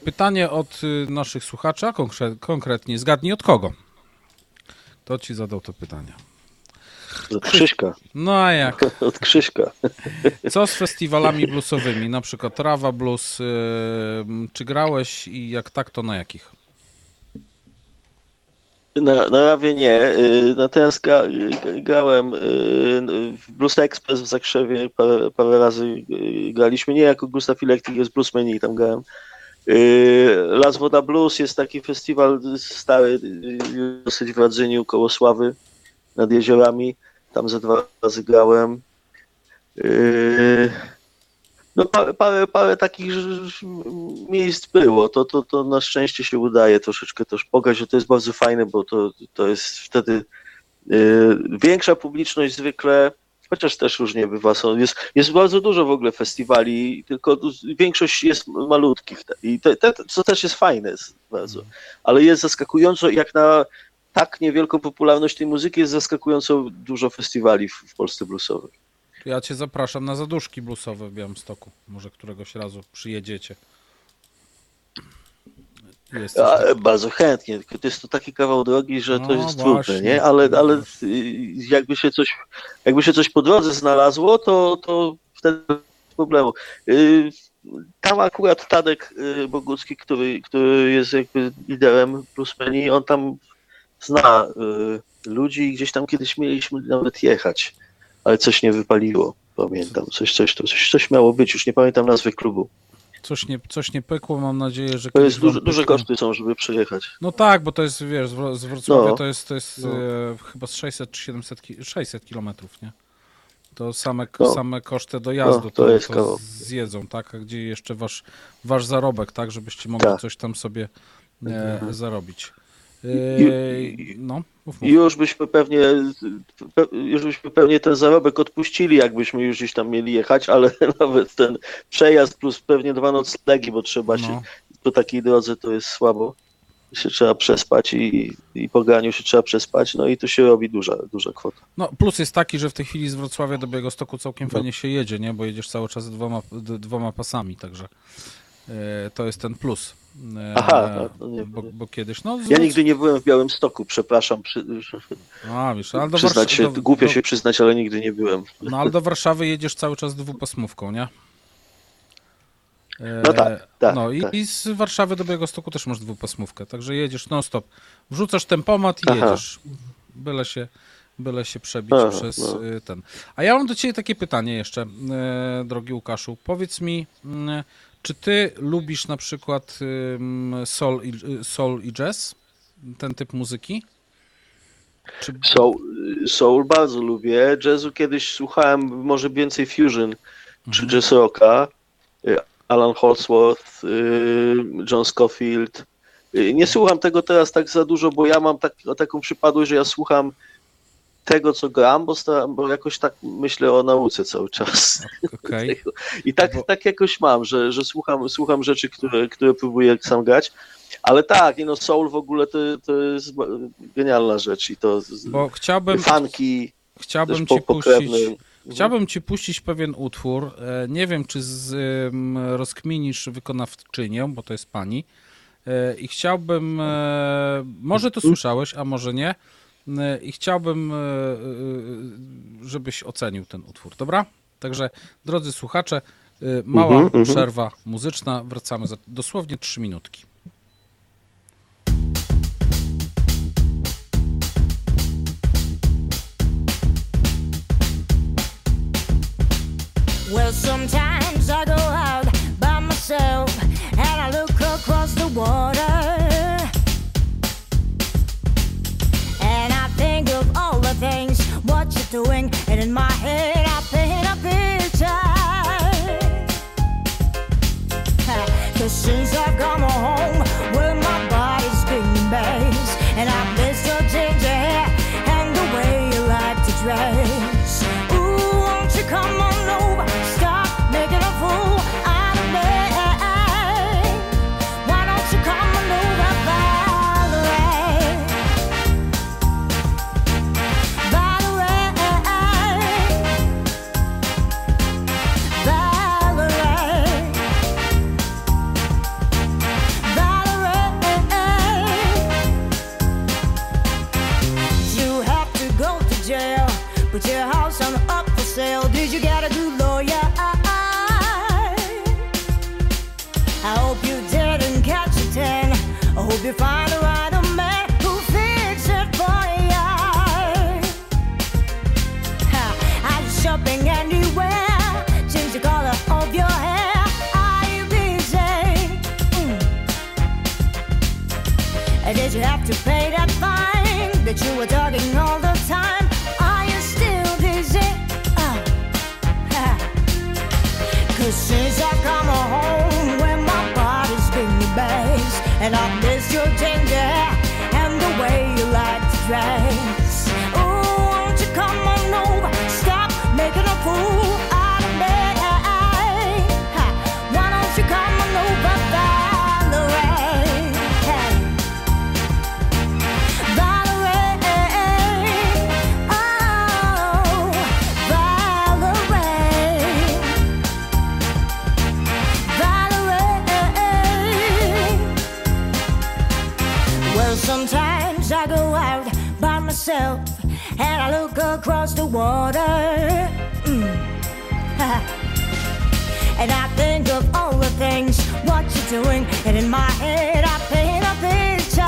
Pytanie od naszych słuchaczy, a konkretnie zgadnij od kogo? Kto ci zadał to pytanie? Od Krzyśka. No a jak? Od Krzyśka. Co z festiwalami bluesowymi, na przykład Rawa Blues? Czy grałeś i jak tak, to na jakich? Na Rawie nie, natomiast grałem w Blues Express w Zakrzewie, parę razy graliśmy, nie jako Gustaff Electric, jest Bluesmeni, tam grałem. Las Woda Blues jest taki festiwal stary, dosyć w Radzyniu, koło Sławy, nad jeziorami, tam ze 2 razy grałem. No parę takich miejsc było, to na szczęście się udaje troszeczkę też pograć, że to jest bardzo fajne, bo to jest wtedy większa publiczność zwykle, chociaż też różnie bywa, jest bardzo dużo w ogóle festiwali, tylko większość jest malutkich i to też jest fajne bardzo, ale jest zaskakująco, jak na tak niewielką popularność tej muzyki jest zaskakująco dużo festiwali w Polsce bluesowych. Ja cię zapraszam na zaduszki bluesowe w Białymstoku. Może któregoś razu przyjedziecie. Bardzo chętnie, tylko to jest to taki kawał drogi, że to jest trudne, nie? Ale jakby się coś po drodze znalazło, to wtedy problemu. Tam akurat Tadek Bogucki, który jest jakby liderem Bluesmeni, on tam zna ludzi i gdzieś tam kiedyś mieliśmy nawet jechać. Ale coś nie wypaliło, pamiętam. Coś miało być, już nie pamiętam nazwy klubu. Coś nie pykło, mam nadzieję, że... To jest duże koszty są, żeby przyjechać. No tak, bo to jest, wiesz, z Wrocławia to jest chyba z 600 czy 600 kilometrów, nie? To same koszty dojazdu to zjedzą, tak? A gdzie jeszcze wasz zarobek, tak? Żebyście mogli coś tam sobie zarobić. Już byśmy pewnie ten zarobek odpuścili, jakbyśmy już gdzieś tam mieli jechać, ale nawet ten przejazd plus pewnie 2 noclegi, bo trzeba się po takiej drodze, to jest słabo, się trzeba przespać i po graniu się trzeba przespać, no i tu się robi duża kwota. No plus jest taki, że w tej chwili z Wrocławia do Białegostoku całkiem fajnie się jedzie, nie, bo jedziesz cały czas dwoma pasami, także to jest ten plus. Aha, bo kiedyś. Ja nigdy nie byłem w Białymstoku, przepraszam. Wiesz, ale głupio się przyznać, ale nigdy nie byłem. No ale do Warszawy jedziesz cały czas 2-pasmówką, nie? Tak. I z Warszawy do Białegostoku też masz 2-pasmówkę, także jedziesz non-stop. Wrzucasz tempomat i jedziesz. Byle się przebić przez ten. A ja mam do ciebie takie pytanie jeszcze, drogi Łukaszu. Powiedz mi. Czy ty lubisz na przykład soul i jazz, ten typ muzyki? Soul bardzo lubię, jazzu kiedyś słuchałem, może więcej fusion, czy jazz rocka, Alan Holdsworth, John Scofield. Nie słucham tego teraz tak za dużo, bo ja mam taką przypadłość, że ja słucham tego, co gram, bo jakoś tak myślę o nauce cały czas. Okay. I tak jakoś mam, że słucham rzeczy, które próbuję sam grać, ale tak, soul w ogóle to jest genialna rzecz i to bo chciałbym ci puścić pewien utwór, nie wiem, czy rozkminisz wykonawczynię, bo to jest pani i chciałbym, może to słyszałeś, a może nie, i chciałbym, żebyś ocenił ten utwór, dobra? Także, drodzy słuchacze, mała przerwa muzyczna, wracamy za dosłownie 3 minutki. Well, sometimes I go out by myself and I look across the water and I think of all the things what you're doing, and in my head I paint a picture. Cause since I've come home, well, my body's been based, and I've missed your ginger hair and the way you like to dress. Ooh, won't you come on over? Stop making a fool out of me. Why don't you come on over, Valerie? You have to go to jail, but your house on up for sale. Did you get a good lawyer? I hope you didn't catch a ten. I hope you find a right a man who fits it for you. Ha, I'm shopping anywhere. Change the color of your hair. Are you busy? And did you have to pay that fine that you were talking all the time? Are you still busy? Cause since I come home, when my body's been based, and I miss your ginger and the way you like to dress. Oh, won't you come on over? Stop making a fool out of me. Why don't you come on over, Valerie? Valerie, oh, Valerie. Valerie. Well, sometimes I go out by myself and I look across the water. And I think of all the things what you're doing, and in my head I paint a picture.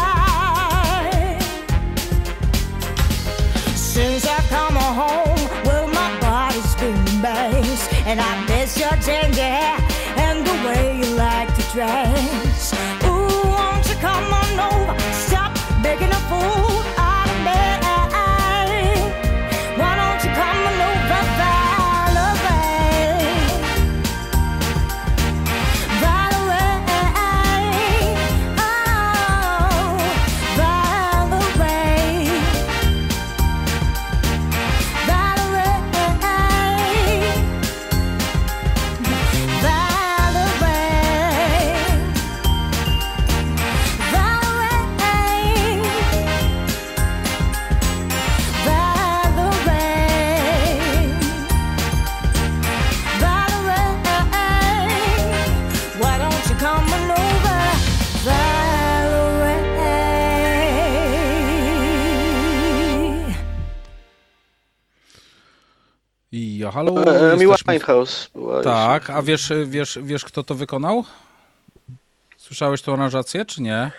Since I come home, well, my body's been based, and I miss your ginger hair and the way you like to dress. Ooh, won't you come on over? Stop making a fool out of me. Why don't you come on over, Valerie? Valerie, oh, Valerie. Valerie, Valerie. Valerie, Valerie, Valerie, why don't you come on over, Valerie? Ja, halo, Miła jesteśmy w... Winehouse była. Tak, a wiesz kto to wykonał? Słyszałeś tą aranżację, czy nie?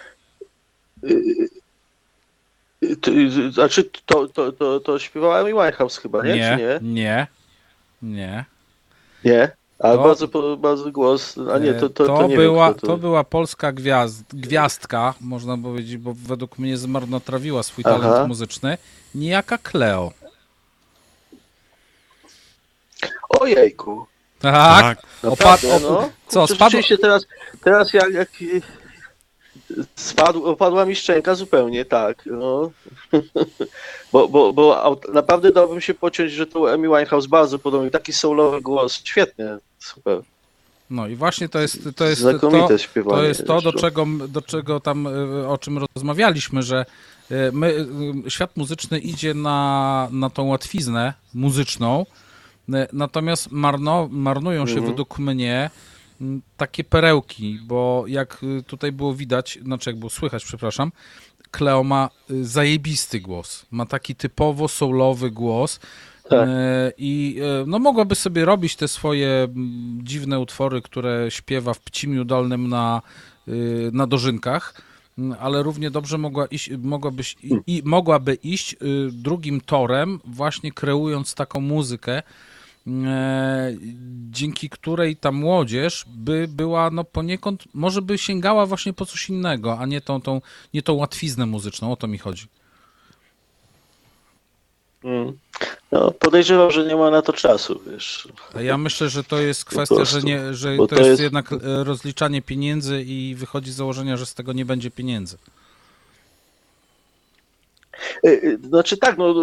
Znaczy, to śpiewała Amy Winehouse chyba, nie? Czy nie? Nie, nie, nie. A To- bardzo głos, a nie, to nie była, wiem, kto to była polska gwiazdka, można powiedzieć, bo według mnie zmarnotrawiła swój talent muzyczny, niejaka Cleo. Ojejku. Tak. Naprawdę, no. Co, Kurczę, spadł? Rzeczywiście teraz jak opadła mi szczęka zupełnie, tak. No. bo naprawdę dałbym się pociąć, że to Amy Winehouse bardzo podobny, taki soulowy głos, świetnie, super. No i właśnie to jest znakomite śpiewanie. To jest to, do czego tam, o czym rozmawialiśmy, że świat muzyczny idzie na tą łatwiznę muzyczną, natomiast marnują się według mnie takie perełki, bo jak tutaj było widać, znaczy jak było słychać, przepraszam, Cleo ma zajebisty głos, ma taki typowo soulowy głos, tak. I no mogłaby sobie robić te swoje dziwne utwory, które śpiewa w Pcimiu Dolnym na dożynkach, ale równie dobrze mogłaby iść drugim torem, właśnie kreując taką muzykę, dzięki której ta młodzież by była no poniekąd, może by sięgała właśnie po coś innego, a nie tą łatwiznę muzyczną, o to mi chodzi. No, podejrzewam, że nie ma na to czasu, wiesz. Ja myślę, że to jest kwestia, że to jest jednak rozliczanie pieniędzy i wychodzi z założenia, że z tego nie będzie pieniędzy. Znaczy tak, no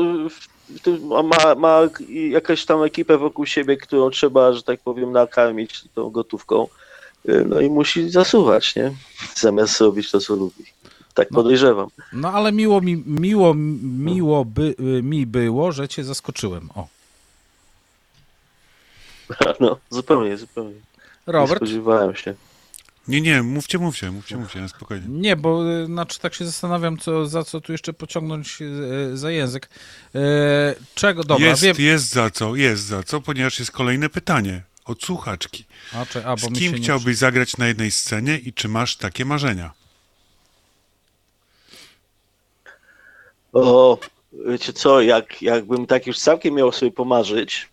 ma jakąś tam ekipę wokół siebie, którą trzeba, że tak powiem, nakarmić tą gotówką, no i musi zasuwać, nie? Zamiast robić to, co lubi. Tak podejrzewam. No ale miło mi było, że cię zaskoczyłem. O. No, zupełnie. Robert? Nie spodziewałem się. Nie, mówcie, spokojnie. Nie, bo znaczy tak się zastanawiam, za co tu jeszcze pociągnąć za język. Czego? Dobra, jest za co, ponieważ jest kolejne pytanie od słuchaczki. Z kim chciałbyś zagrać na jednej scenie i czy masz takie marzenia? O, wiecie co, jakbym tak już całkiem miał sobie pomarzyć,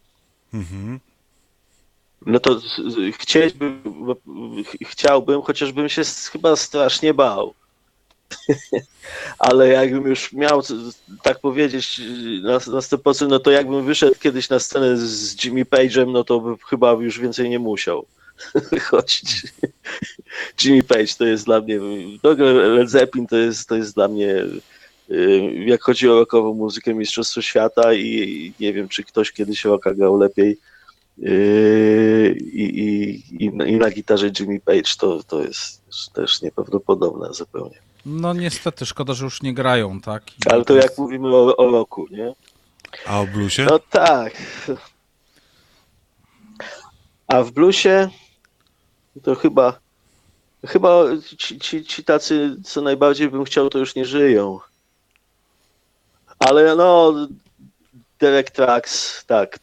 no to chciałbym, chociażbym się chyba strasznie bał. Ale jakbym już miał, tak powiedzieć, na 100%, no to jakbym wyszedł kiedyś na scenę z Jimmy Page'em, no to bym chyba już więcej nie musiał chodzić. Jimmy Page to jest dla mnie, w ogóle Led Zeppelin to jest dla mnie... Jak chodzi o rockową muzykę, mistrzostwo świata i nie wiem, czy ktoś kiedyś rocka grał lepiej i na gitarze Jimmy Page to jest też nieprawdopodobne zupełnie. No niestety, szkoda, że już nie grają, tak? Ale to jak mówimy o rocku, nie? A o bluesie? No tak. A w bluesie to chyba ci tacy, co najbardziej bym chciał, to już nie żyją. Ale no, Derek Trucks, tak,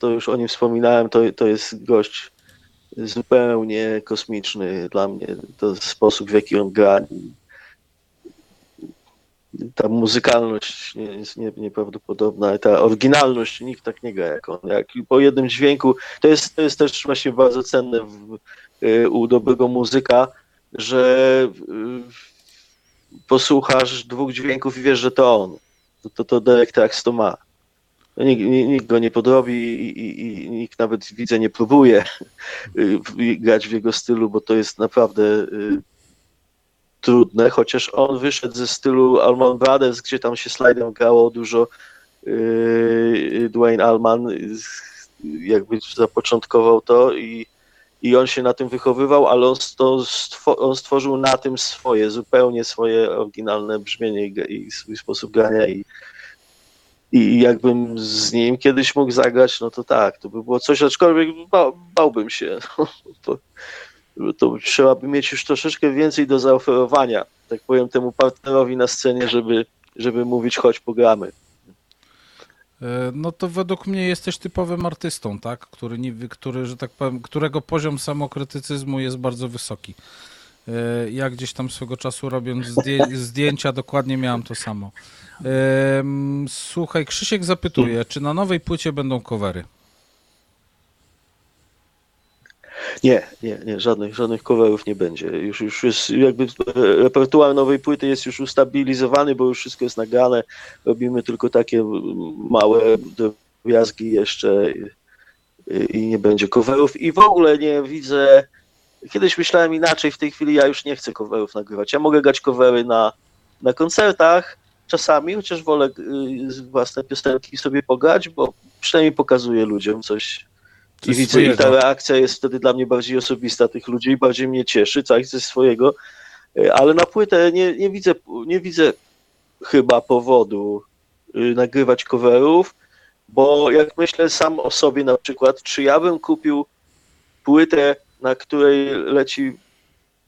to już o nim wspominałem, to jest gość zupełnie kosmiczny dla mnie. To sposób, w jaki on gra, ta muzykalność jest nieprawdopodobna, ta oryginalność, nikt tak nie gra jak on. Jak po jednym dźwięku, to jest też właśnie bardzo cenne u dobrego muzyka, że posłuchasz dwóch dźwięków i wiesz, że to on. To Derek Trucks to ma. Nikt go nie podrobi i nikt nawet, widzę, nie próbuje grać w jego stylu, bo to jest naprawdę trudne, chociaż on wyszedł ze stylu Allman Brothers, gdzie tam się slajdem grało dużo. Dwayne Allman jakby zapoczątkował to i on się na tym wychowywał, ale on stworzył na tym zupełnie swoje oryginalne brzmienie i swój sposób grania i jakbym z nim kiedyś mógł zagrać, no to tak, to by było coś, aczkolwiek bałbym się. To trzeba by mieć już troszeczkę więcej do zaoferowania, tak powiem, temu partnerowi na scenie, żeby mówić, chodź, pogramy. No to według mnie jesteś typowym artystą, tak? Który, że tak powiem, którego poziom samokrytycyzmu jest bardzo wysoki. Ja gdzieś tam swego czasu robiąc zdjęcia dokładnie miałem to samo. Słuchaj, Krzysiek zapytuje, czy na nowej płycie będą covery? Nie, żadnych coverów nie będzie. Już jest jakby repertuar nowej płyty jest już ustabilizowany, bo już wszystko jest nagrane. Robimy tylko takie małe drobiazgi jeszcze i nie będzie coverów. I w ogóle nie widzę, kiedyś myślałem inaczej, w tej chwili ja już nie chcę coverów nagrywać. Ja mogę grać covery na koncertach czasami, chociaż wolę własne piosenki sobie pograć, bo przynajmniej pokazuję ludziom coś. I widzę, i ta reakcja jest wtedy dla mnie bardziej osobista tych ludzi i bardziej mnie cieszy, coś ze swojego, ale na płytę nie widzę chyba powodu nagrywać coverów, bo jak myślę sam o sobie na przykład, czy ja bym kupił płytę, na której leci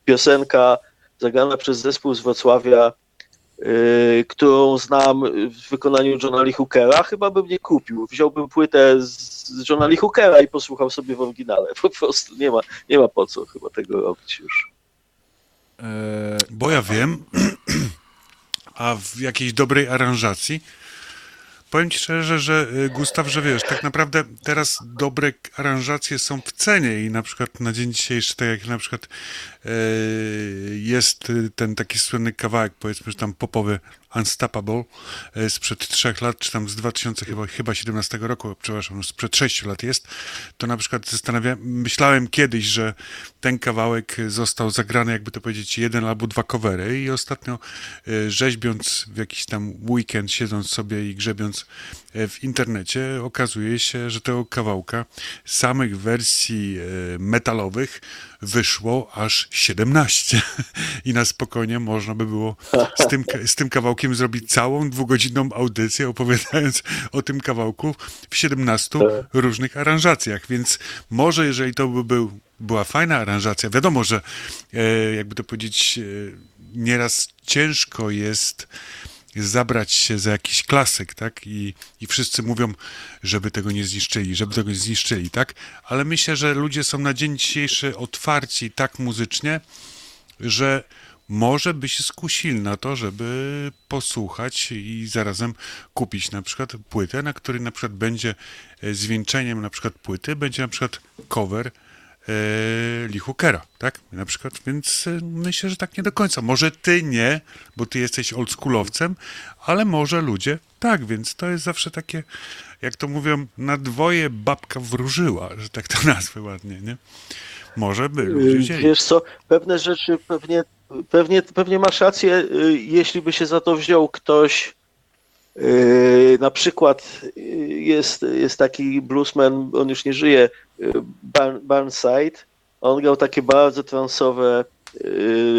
piosenka zagrana przez zespół z Wrocławia, którą znam w wykonaniu Johna Lee Hookera, chyba bym nie kupił. Wziąłbym płytę z Johna Lee Hookera i posłuchał sobie w oryginale. Po prostu nie ma po co chyba tego robić już. Bo ja wiem, a w jakiejś dobrej aranżacji Powiem ci szczerze, że Gustaw, że wiesz, tak naprawdę teraz dobre aranżacje są w cenie i na przykład na dzień dzisiejszy, tak jak na przykład jest ten taki słynny kawałek, powiedzmy, że tam popowy Unstoppable sprzed 3 lat, czy tam z 2017 roku, przepraszam, sprzed 6 lat jest, to na przykład myślałem kiedyś, że ten kawałek został zagrany, jakby to powiedzieć, 1 albo 2 covery i ostatnio rzeźbiąc w jakiś tam weekend, siedząc sobie i grzebiąc w internecie, okazuje się, że tego kawałka samych wersji metalowych wyszło aż 17 i na spokojnie można by było z tym kawałkiem zrobić całą 2-godzinną audycję, opowiadając o tym kawałku w 17 różnych aranżacjach, więc może jeżeli to by była fajna aranżacja, wiadomo, że jakby to powiedzieć, nieraz ciężko jest zabrać się za jakiś klasyk, tak? I wszyscy mówią, żeby tego nie zniszczyli, tak? Ale myślę, że ludzie są na dzień dzisiejszy otwarci tak muzycznie, że może by się skusili na to, żeby posłuchać i zarazem kupić na przykład płytę, na której na przykład będzie zwieńczeniem na przykład płyty, będzie na przykład cover Lee Hookera, tak? Na przykład, więc myślę, że tak nie do końca. Może ty nie, bo ty jesteś oldschoolowcem, ale może ludzie tak, więc to jest zawsze takie, jak to mówią, na dwoje babka wróżyła, że tak to nazwę ładnie, nie? Może by ludzie wzięli. Wiesz co, pewne rzeczy pewnie masz rację, jeśli by się za to wziął ktoś, na przykład jest taki bluesman, on już nie żyje, Burnside, on grał takie bardzo transowe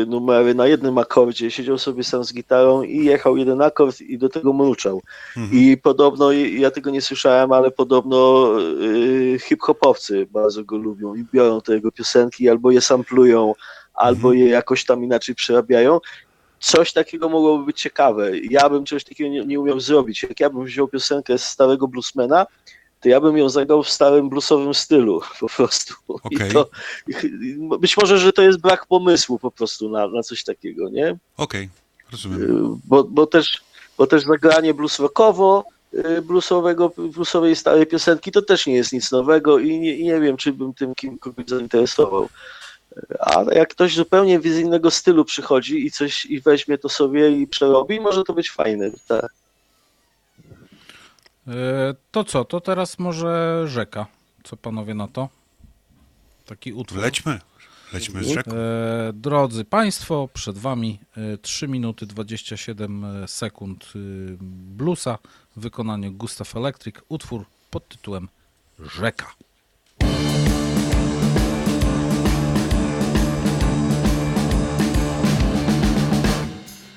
numery na jednym akordzie, siedział sobie sam z gitarą i jechał jeden akord i do tego mruczał. Mhm. I podobno, ja tego nie słyszałem, ale podobno hip-hopowcy bardzo go lubią i biorą te jego piosenki, albo je samplują, albo je jakoś tam inaczej przerabiają. Coś takiego mogłoby być ciekawe. Ja bym czegoś takiego nie umiał zrobić. Jak ja bym wziął piosenkę z starego bluesmana, to ja bym ją zagrał w starym bluesowym stylu po prostu. Okay. I to, być może, że to jest brak pomysłu po prostu na coś takiego, nie? Okej, rozumiem. Bo też zagranie blues rockowo, bluesowej starej piosenki to też nie jest nic nowego i nie wiem, czy bym tym kogoś zainteresował. A jak ktoś zupełnie z innego stylu przychodzi i coś i weźmie to sobie i przerobi, może to być fajne. Tak. To co? To teraz może rzeka. Co panowie na to? Taki utwór. Lećmy z rzeką. Drodzy Państwo, przed Wami 3 minuty 27 sekund bluesa w wykonaniu Gustaff Electric. Utwór pod tytułem Rzeka.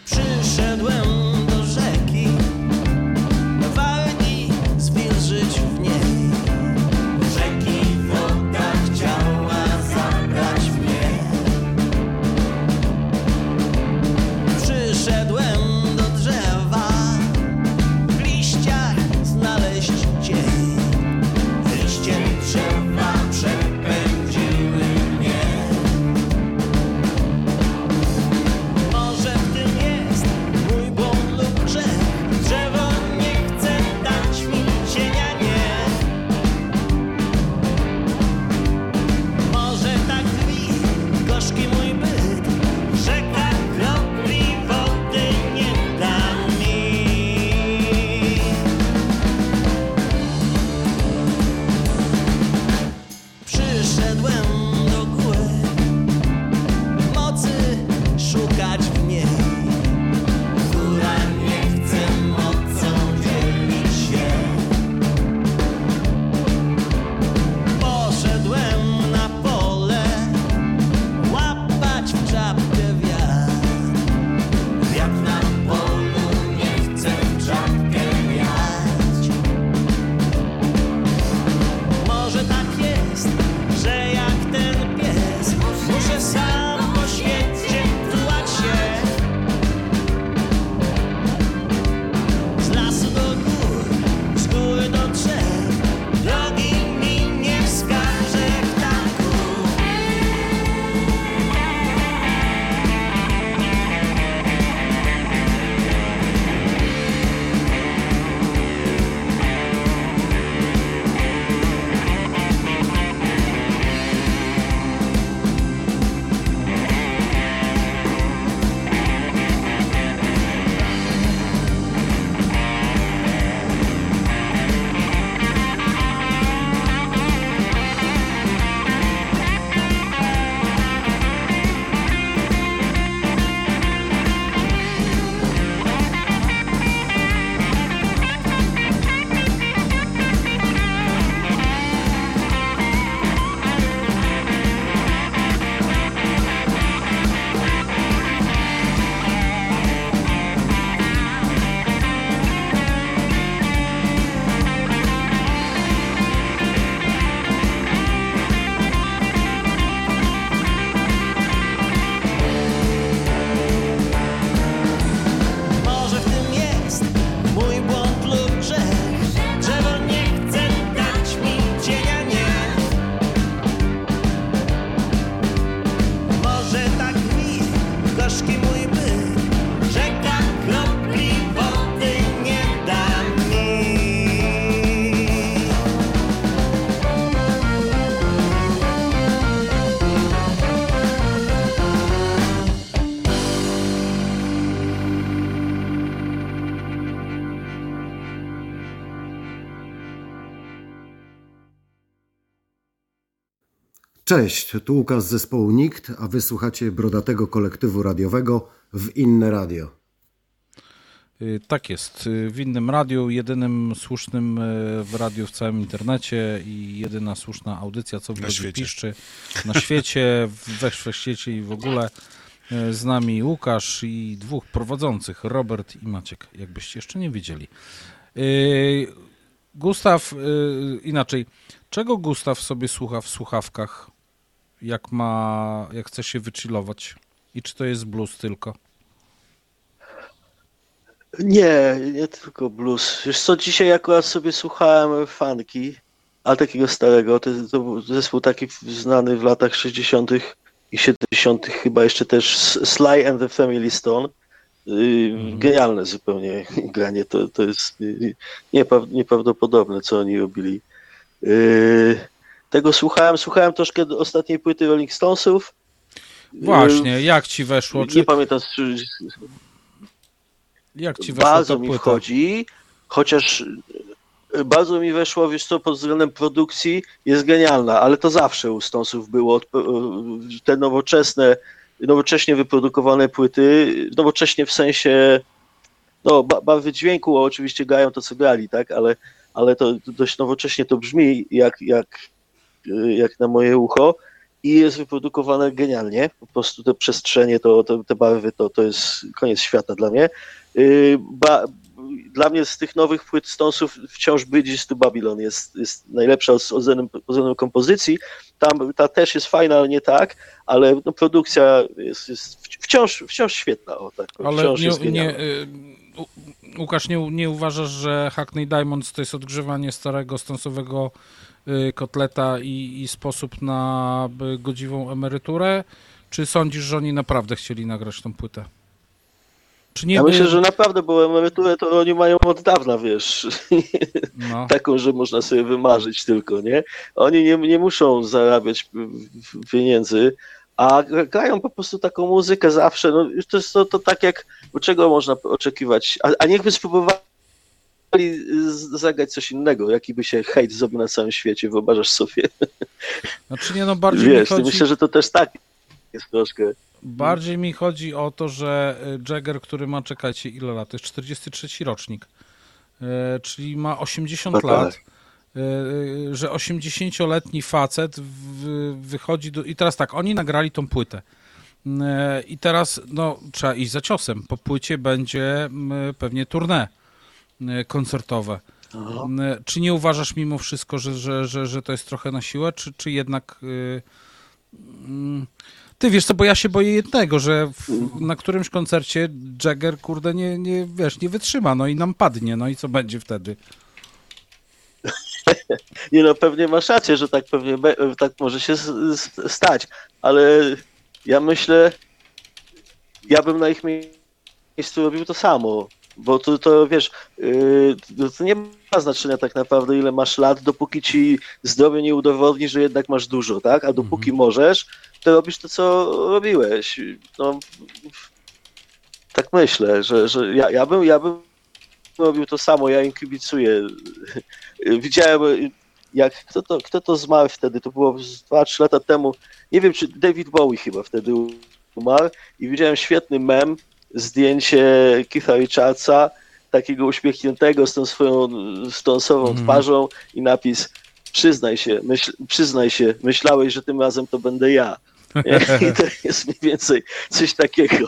Przyszedłem do rzeki, na wargi zwilżyć w niej. Rzeki woda chciała zabrać mnie. Przyszedłem do drzewa, w liściach znaleźć cień. Liście drzewa przepędziły mnie. Może w tym jest drzewo nie chce dać mi cienia, nie. Może tak drzwi, gorzki mój byt, rzeka kropli wody nie da mi. Przyszedłem do góry, mocy szukać w niej. Góra nie chce mocą dzielić się. Poszedłem na pole łapać w czapkę wiatr. Wiatr na polu nie chce w czapkę wiać. Może tak jest, że jak te Cześć, tu Łukasz z zespołu Nikt, a wysłuchacie brodatego kolektywu radiowego w Inne Radio. Tak jest, w Innym Radiu, jedynym słusznym w radiu w całym internecie i jedyna słuszna audycja, co w Brodzie piszczy na świecie, we wszechświecie i w ogóle. Z nami Łukasz i dwóch prowadzących, Robert i Maciek, jakbyście jeszcze nie widzieli. Gustaw, inaczej, czego Gustaw sobie słucha w słuchawkach, jak chce się wychillować? I czy to jest blues tylko? Nie tylko blues. Wiesz co, dzisiaj akurat sobie słuchałem funky, a takiego starego, to był zespół taki znany w latach 60. i 70. chyba jeszcze też, Sly and the Family Stone. Genialne zupełnie granie, to jest nieprawdopodobne, co oni robili. Tego słuchałem troszkę ostatniej płyty Rolling Stonesów. Właśnie, jak ci weszło? Nie pamiętam, jak ci weszło. Bardzo mi wchodzi, chociaż bardzo mi weszło, wiesz co, pod względem produkcji jest genialna, ale to zawsze u Stonesów było. Te nowocześnie wyprodukowane płyty, nowocześnie w sensie, no, barwy dźwięku, oczywiście grają to, co grali, tak, ale to dość nowocześnie to brzmi, jak na moje ucho, i jest wyprodukowane genialnie, po prostu te przestrzenie, te barwy, to jest koniec świata dla mnie. Dla mnie z tych nowych płyt Stonesów wciąż Bridges to Babylon jest najlepsza z ozenem kompozycji. Tam ta też jest fajna, ale nie tak, ale no, produkcja jest wciąż świetna. O, tak, wciąż Łukasz, nie uważasz, że Hackney Diamonds to jest odgrzewanie starego Stonesowego kotleta i sposób na godziwą emeryturę? Czy sądzisz, że oni naprawdę chcieli nagrać tą płytę? Ja myślę, że naprawdę, bo emeryturę to oni mają od dawna, wiesz, no. Taką, że można sobie wymarzyć tylko, nie? Oni nie muszą zarabiać pieniędzy, a grają po prostu taką muzykę zawsze, no to jest to tak jak, czego można oczekiwać, a niechby spróbowali zagrać coś innego, jaki by się hejt zrobił na całym świecie, wyobrażasz sobie? Znaczy nie, no bardziej wiesz, mi chodzi... myślę, że to też tak jest troszkę. Bardziej mi chodzi o to, że Jagger, który ma, czekajcie, ile lat? To jest 43 rocznik, czyli ma 80 lat, że 80-letni facet wychodzi do... I teraz tak, oni nagrali tą płytę i teraz no, trzeba iść za ciosem. Po płycie będzie pewnie tournée koncertowe. Aha. Czy nie uważasz mimo wszystko, że to jest trochę na siłę, czy jednak... Ty wiesz co, bo ja się boję jednego, że na którymś koncercie Jagger, kurde, nie wytrzyma, no i nam padnie, no i co będzie wtedy? Nie no, pewnie masz rację, że tak może się stać, ale ja myślę, ja bym na ich miejscu robił to samo, bo to wiesz, to nie ma znaczenia tak naprawdę, ile masz lat, dopóki ci zdrowie nie udowodni, że jednak masz dużo, tak? A dopóki możesz, to robisz to, co robiłeś. No, tak myślę, że ja bym robił to samo, ja im kibicuję. Widziałem, jak kto to zmarł wtedy, to było 2-3 lata temu, nie wiem, czy David Bowie chyba wtedy umarł, i widziałem świetny mem, zdjęcie Keitha Richardsa, takiego uśmiechniętego z tą swoją stąsową twarzą i napis: Przyznaj się, myślałeś, że tym razem to będę ja. I to jest mniej więcej coś takiego.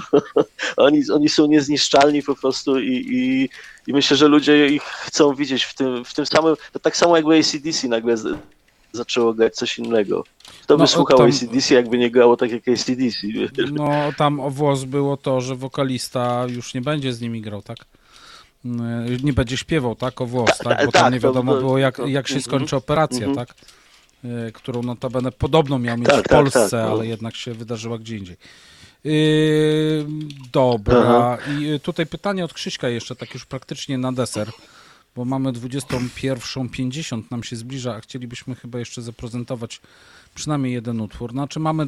Oni są niezniszczalni po prostu i myślę, że ludzie ich chcą widzieć w tym samym, to tak samo jakby ACDC nagle zaczęło grać coś innego. Kto by słuchał tam ACDC, jakby nie grało tak jak ACDC? No tam o włos było to, że wokalista już nie będzie z nimi grał, tak? Nie będzie śpiewał, tak? O włos, tak? Bo tam nie wiadomo było, jak się skończy operacja, tak? Którą notabene podobno miał mieć w Polsce, ale jednak się wydarzyła gdzie indziej. Dobra. I tutaj pytanie od Krzyśka jeszcze, tak już praktycznie na deser, bo mamy 21:50, nam się zbliża, a chcielibyśmy chyba jeszcze zaprezentować przynajmniej jeden utwór. Znaczy mamy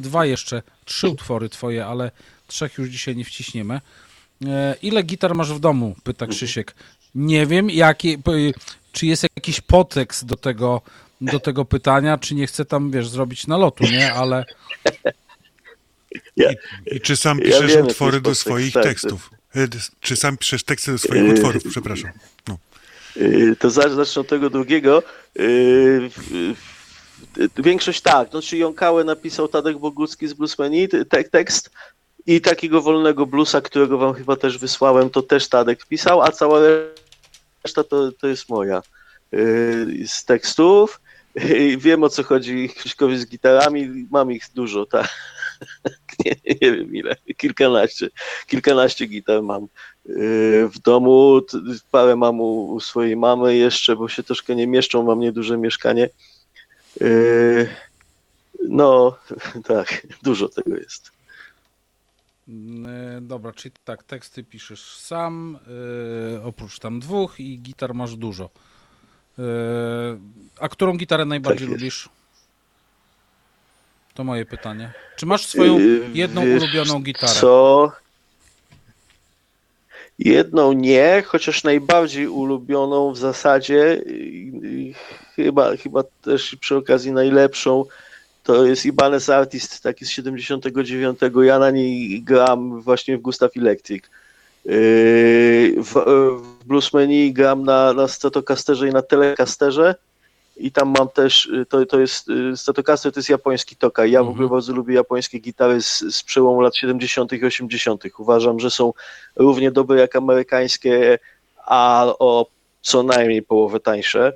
trzy utwory twoje, ale trzech już dzisiaj nie wciśniemy. Ile gitar masz w domu? Pyta Krzysiek. Nie wiem, czy jest jakiś podtekst do tego do tego pytania, czy nie chcę tam, wiesz, zrobić nalotu, nie? Ale... I czy sam piszesz utwory do swoich tekstów? Czy sam piszesz teksty do swoich utworów? Przepraszam. No. To zacznę od tego drugiego. Większość tak. Znaczy Jąkałę napisał Tadek Bogucki z Bluesmeni, tekst i takiego wolnego bluesa, którego wam chyba też wysłałem, to też Tadek pisał, a cała reszta to jest moja z tekstów. Wiem, o co chodzi Krzyśkowi z gitarami, mam ich dużo, tak. Nie wiem ile, kilkanaście gitar mam w domu, parę mam u swojej mamy jeszcze, bo się troszkę nie mieszczą, mam nieduże mieszkanie. No tak, dużo tego jest. Dobra, czyli tak, teksty piszesz sam, oprócz tam dwóch, i gitar masz dużo. A którą gitarę najbardziej lubisz? To moje pytanie. Czy masz swoją jedną ulubioną gitarę? Co? Jedną nie, chociaż najbardziej ulubioną w zasadzie, chyba też przy okazji najlepszą, to jest Ibanez Artist, taki z 79. Ja na niej gram właśnie w Gustaff Electric. W Bluesmeni gram na Stratocasterze i na Telecasterze. I tam mam też, to jest Stratocaster, to jest japoński Tokai. Ja w ogóle bardzo lubię japońskie gitary z przełomu lat 70. i 80. Uważam, że są równie dobre jak amerykańskie, a o co najmniej połowę tańsze.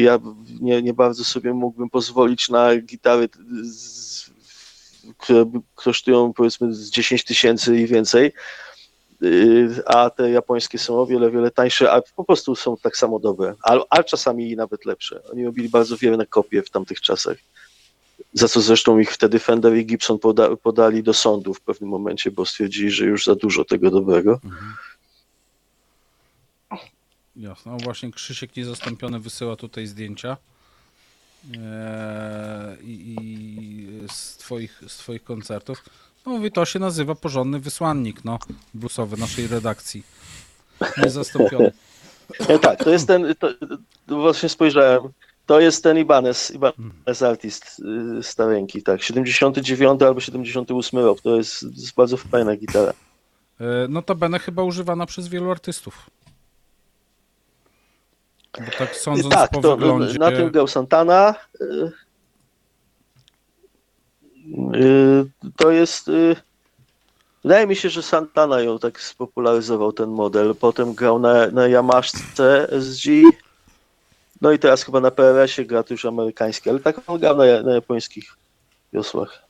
Ja nie bardzo sobie mógłbym pozwolić na gitary, które kosztują powiedzmy z 10 000 i więcej, a te japońskie są o wiele tańsze, a po prostu są tak samo dobre, a czasami nawet lepsze. Oni robili bardzo wiele na kopie w tamtych czasach, za co zresztą ich wtedy Fender i Gibson podali do sądu w pewnym momencie, bo stwierdzili, że już za dużo tego dobrego. Jasne, właśnie Krzysiek Niezastąpiony wysyła tutaj zdjęcia i z twoich koncertów. No mówi, to się nazywa porządny wysłannik, no, bluesowy naszej redakcji. Niezastąpiony. No tak, to jest ten, to właśnie spojrzałem, to jest ten Ibanez Artist starenki, tak, 79 albo 78 rok, to jest bardzo fajna gitara. Notabene chyba używana przez wielu artystów. Bo tak sądząc tak, po wyglądzie... na tym grał Santana. To jest... Wydaje mi się, że Santana ją tak spopularyzował, ten model. Potem grał na Yamaszce SG. No i teraz chyba na PRS-ie gra to już amerykański, ale tak on grał na japońskich wiosłach.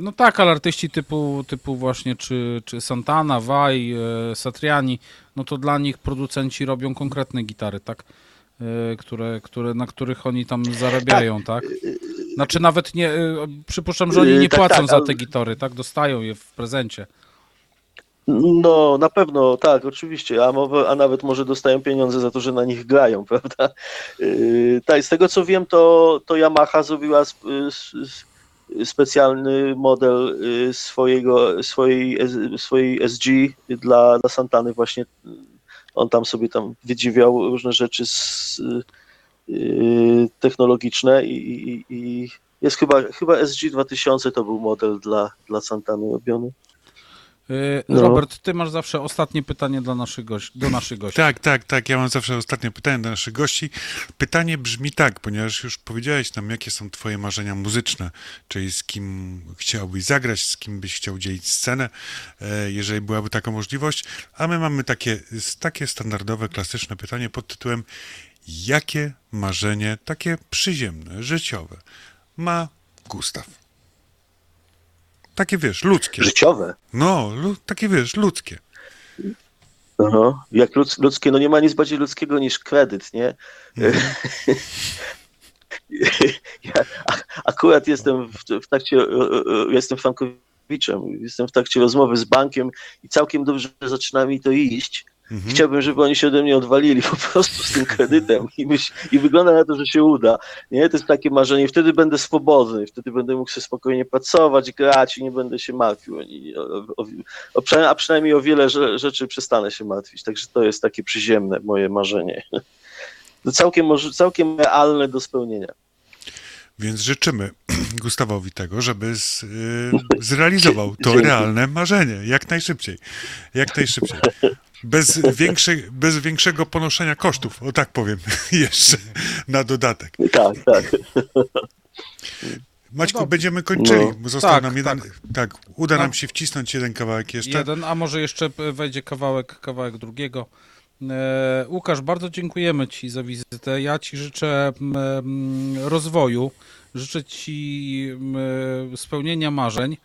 No tak, ale artyści typu właśnie czy Santana, Vai, Satriani, no to dla nich producenci robią konkretne gitary, tak? Na których oni tam zarabiają, tak? Znaczy nawet nie, przypuszczam, że oni nie płacą za te gitary, tak? Dostają je w prezencie. No na pewno, tak, oczywiście, a nawet może dostają pieniądze za to, że na nich grają, prawda? Tak, z tego co wiem, to Yamaha zrobiła specjalny model swojej SG dla Santany właśnie. On tam sobie tam wydziwiał różne rzeczy technologiczne i jest chyba SG 2000 to był model dla Santany robiony. No. Robert, ty masz zawsze ostatnie pytanie do naszych gości. Tak, ja mam zawsze ostatnie pytanie do naszych gości. Pytanie brzmi tak, ponieważ już powiedziałeś nam, jakie są twoje marzenia muzyczne, czyli z kim chciałbyś zagrać, z kim byś chciał dzielić scenę, jeżeli byłaby taka możliwość, a my mamy takie standardowe, klasyczne pytanie pod tytułem: jakie marzenie, takie przyziemne, życiowe ma Gustaw? Takie, wiesz, ludzkie. Życiowe? No, takie, wiesz, ludzkie. No, jak ludzkie, no nie ma nic bardziej ludzkiego niż kredyt, nie? Ja akurat jestem jestem frankowiczem, jestem w trakcie rozmowy z bankiem i całkiem dobrze zaczyna mi to iść. Chciałbym, żeby oni się ode mnie odwalili po prostu z tym kredytem i wygląda na to, że się uda. Nie? To jest takie marzenie. Wtedy będę swobodny, wtedy będę mógł sobie spokojnie pracować, grać i nie będę się martwił. A przynajmniej o wiele rzeczy przestanę się martwić. Także to jest takie przyziemne moje marzenie. całkiem realne do spełnienia. Więc życzymy Gustawowi tego, żeby zrealizował to realne marzenie jak najszybciej. Bez większego ponoszenia kosztów, o tak powiem, jeszcze na dodatek. Tak. Maćku, no będziemy kończyli. Został nam jeden. Tak, uda nam się wcisnąć jeden kawałek jeszcze. Jeden, a może jeszcze wejdzie kawałek drugiego. Łukasz, bardzo dziękujemy Ci za wizytę. Ja Ci życzę rozwoju, życzę Ci spełnienia marzeń,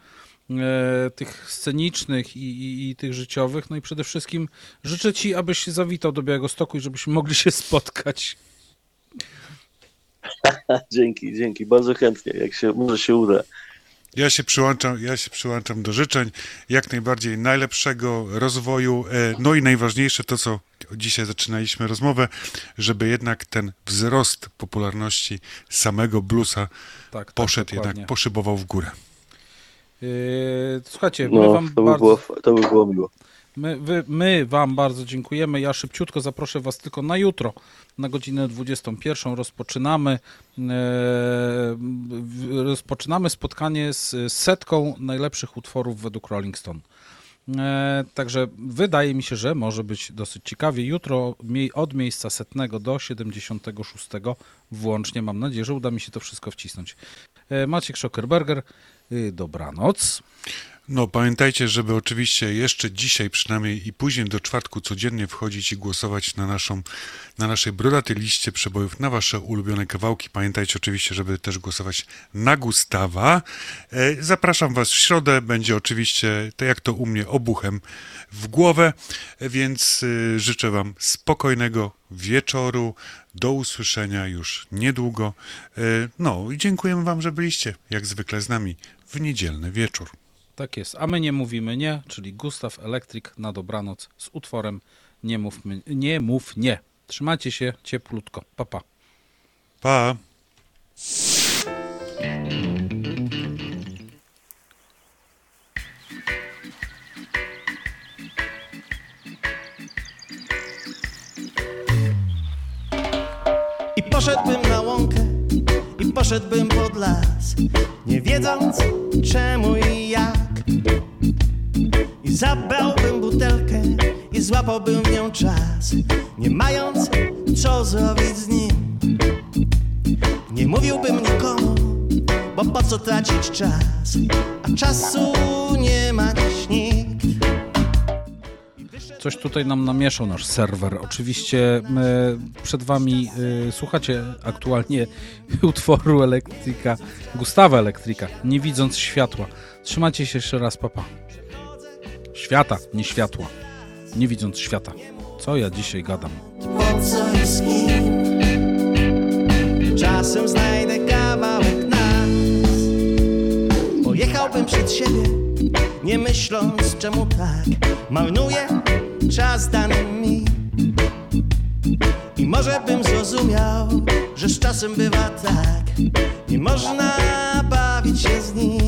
tych scenicznych i tych życiowych. No i przede wszystkim życzę Ci, abyś zawitał do Białegostoku i żebyśmy mogli się spotkać. Dzięki. Bardzo chętnie, może się uda. Ja się przyłączam do życzeń, jak najbardziej najlepszego rozwoju, no i najważniejsze to, co dzisiaj zaczynaliśmy rozmowę, żeby jednak ten wzrost popularności samego bluesa poszybował w górę. Słuchajcie, to by było miło. My Wam bardzo dziękujemy. Ja szybciutko zaproszę Was tylko na jutro, na godzinę 21. Rozpoczynamy spotkanie z setką najlepszych utworów według Rolling Stone. Także wydaje mi się, że może być dosyć ciekawie. Jutro od miejsca 100 do 76 włącznie. Mam nadzieję, że uda mi się to wszystko wcisnąć. Maciek Schockerberger, dobranoc. No pamiętajcie, żeby oczywiście jeszcze dzisiaj przynajmniej i później do czwartku codziennie wchodzić i głosować na naszej brodatej liście przebojów, na wasze ulubione kawałki. Pamiętajcie oczywiście, żeby też głosować na Gustawa. Zapraszam was w środę, będzie oczywiście, tak jak to u mnie, obuchem w głowę, więc życzę wam spokojnego wieczoru, do usłyszenia już niedługo. No i dziękujemy wam, że byliście jak zwykle z nami w niedzielny wieczór. Tak jest, a my nie mówimy nie, czyli Gustaff Electric na dobranoc z utworem Nie mów nie. Trzymajcie się cieplutko. Pa, pa. Pa. I poszedłbym na łąkę, i poszedłbym pod las, nie wiedząc czemu i jak. I zabrałbym butelkę i złapałbym w nią czas, nie mając co zrobić z nim. Nie mówiłbym nikomu, bo po co tracić czas, a czasu nie ma dziś nikt. Coś tutaj nam namieszał nasz serwer. Oczywiście przed wami słuchacie aktualnie utworu Elektrika, Gustawa Elektrika, nie widząc światła. Trzymajcie się jeszcze raz, papa. Świata, nie światła. Nie widząc świata. Co ja dzisiaj gadam? Po co i z kim? Czasem znajdę kawałek nas. Pojechałbym przed siebie, nie myśląc czemu tak. Marnuję czas dany mi. I może bym zrozumiał, że z czasem bywa tak. Nie można bawić się z nim.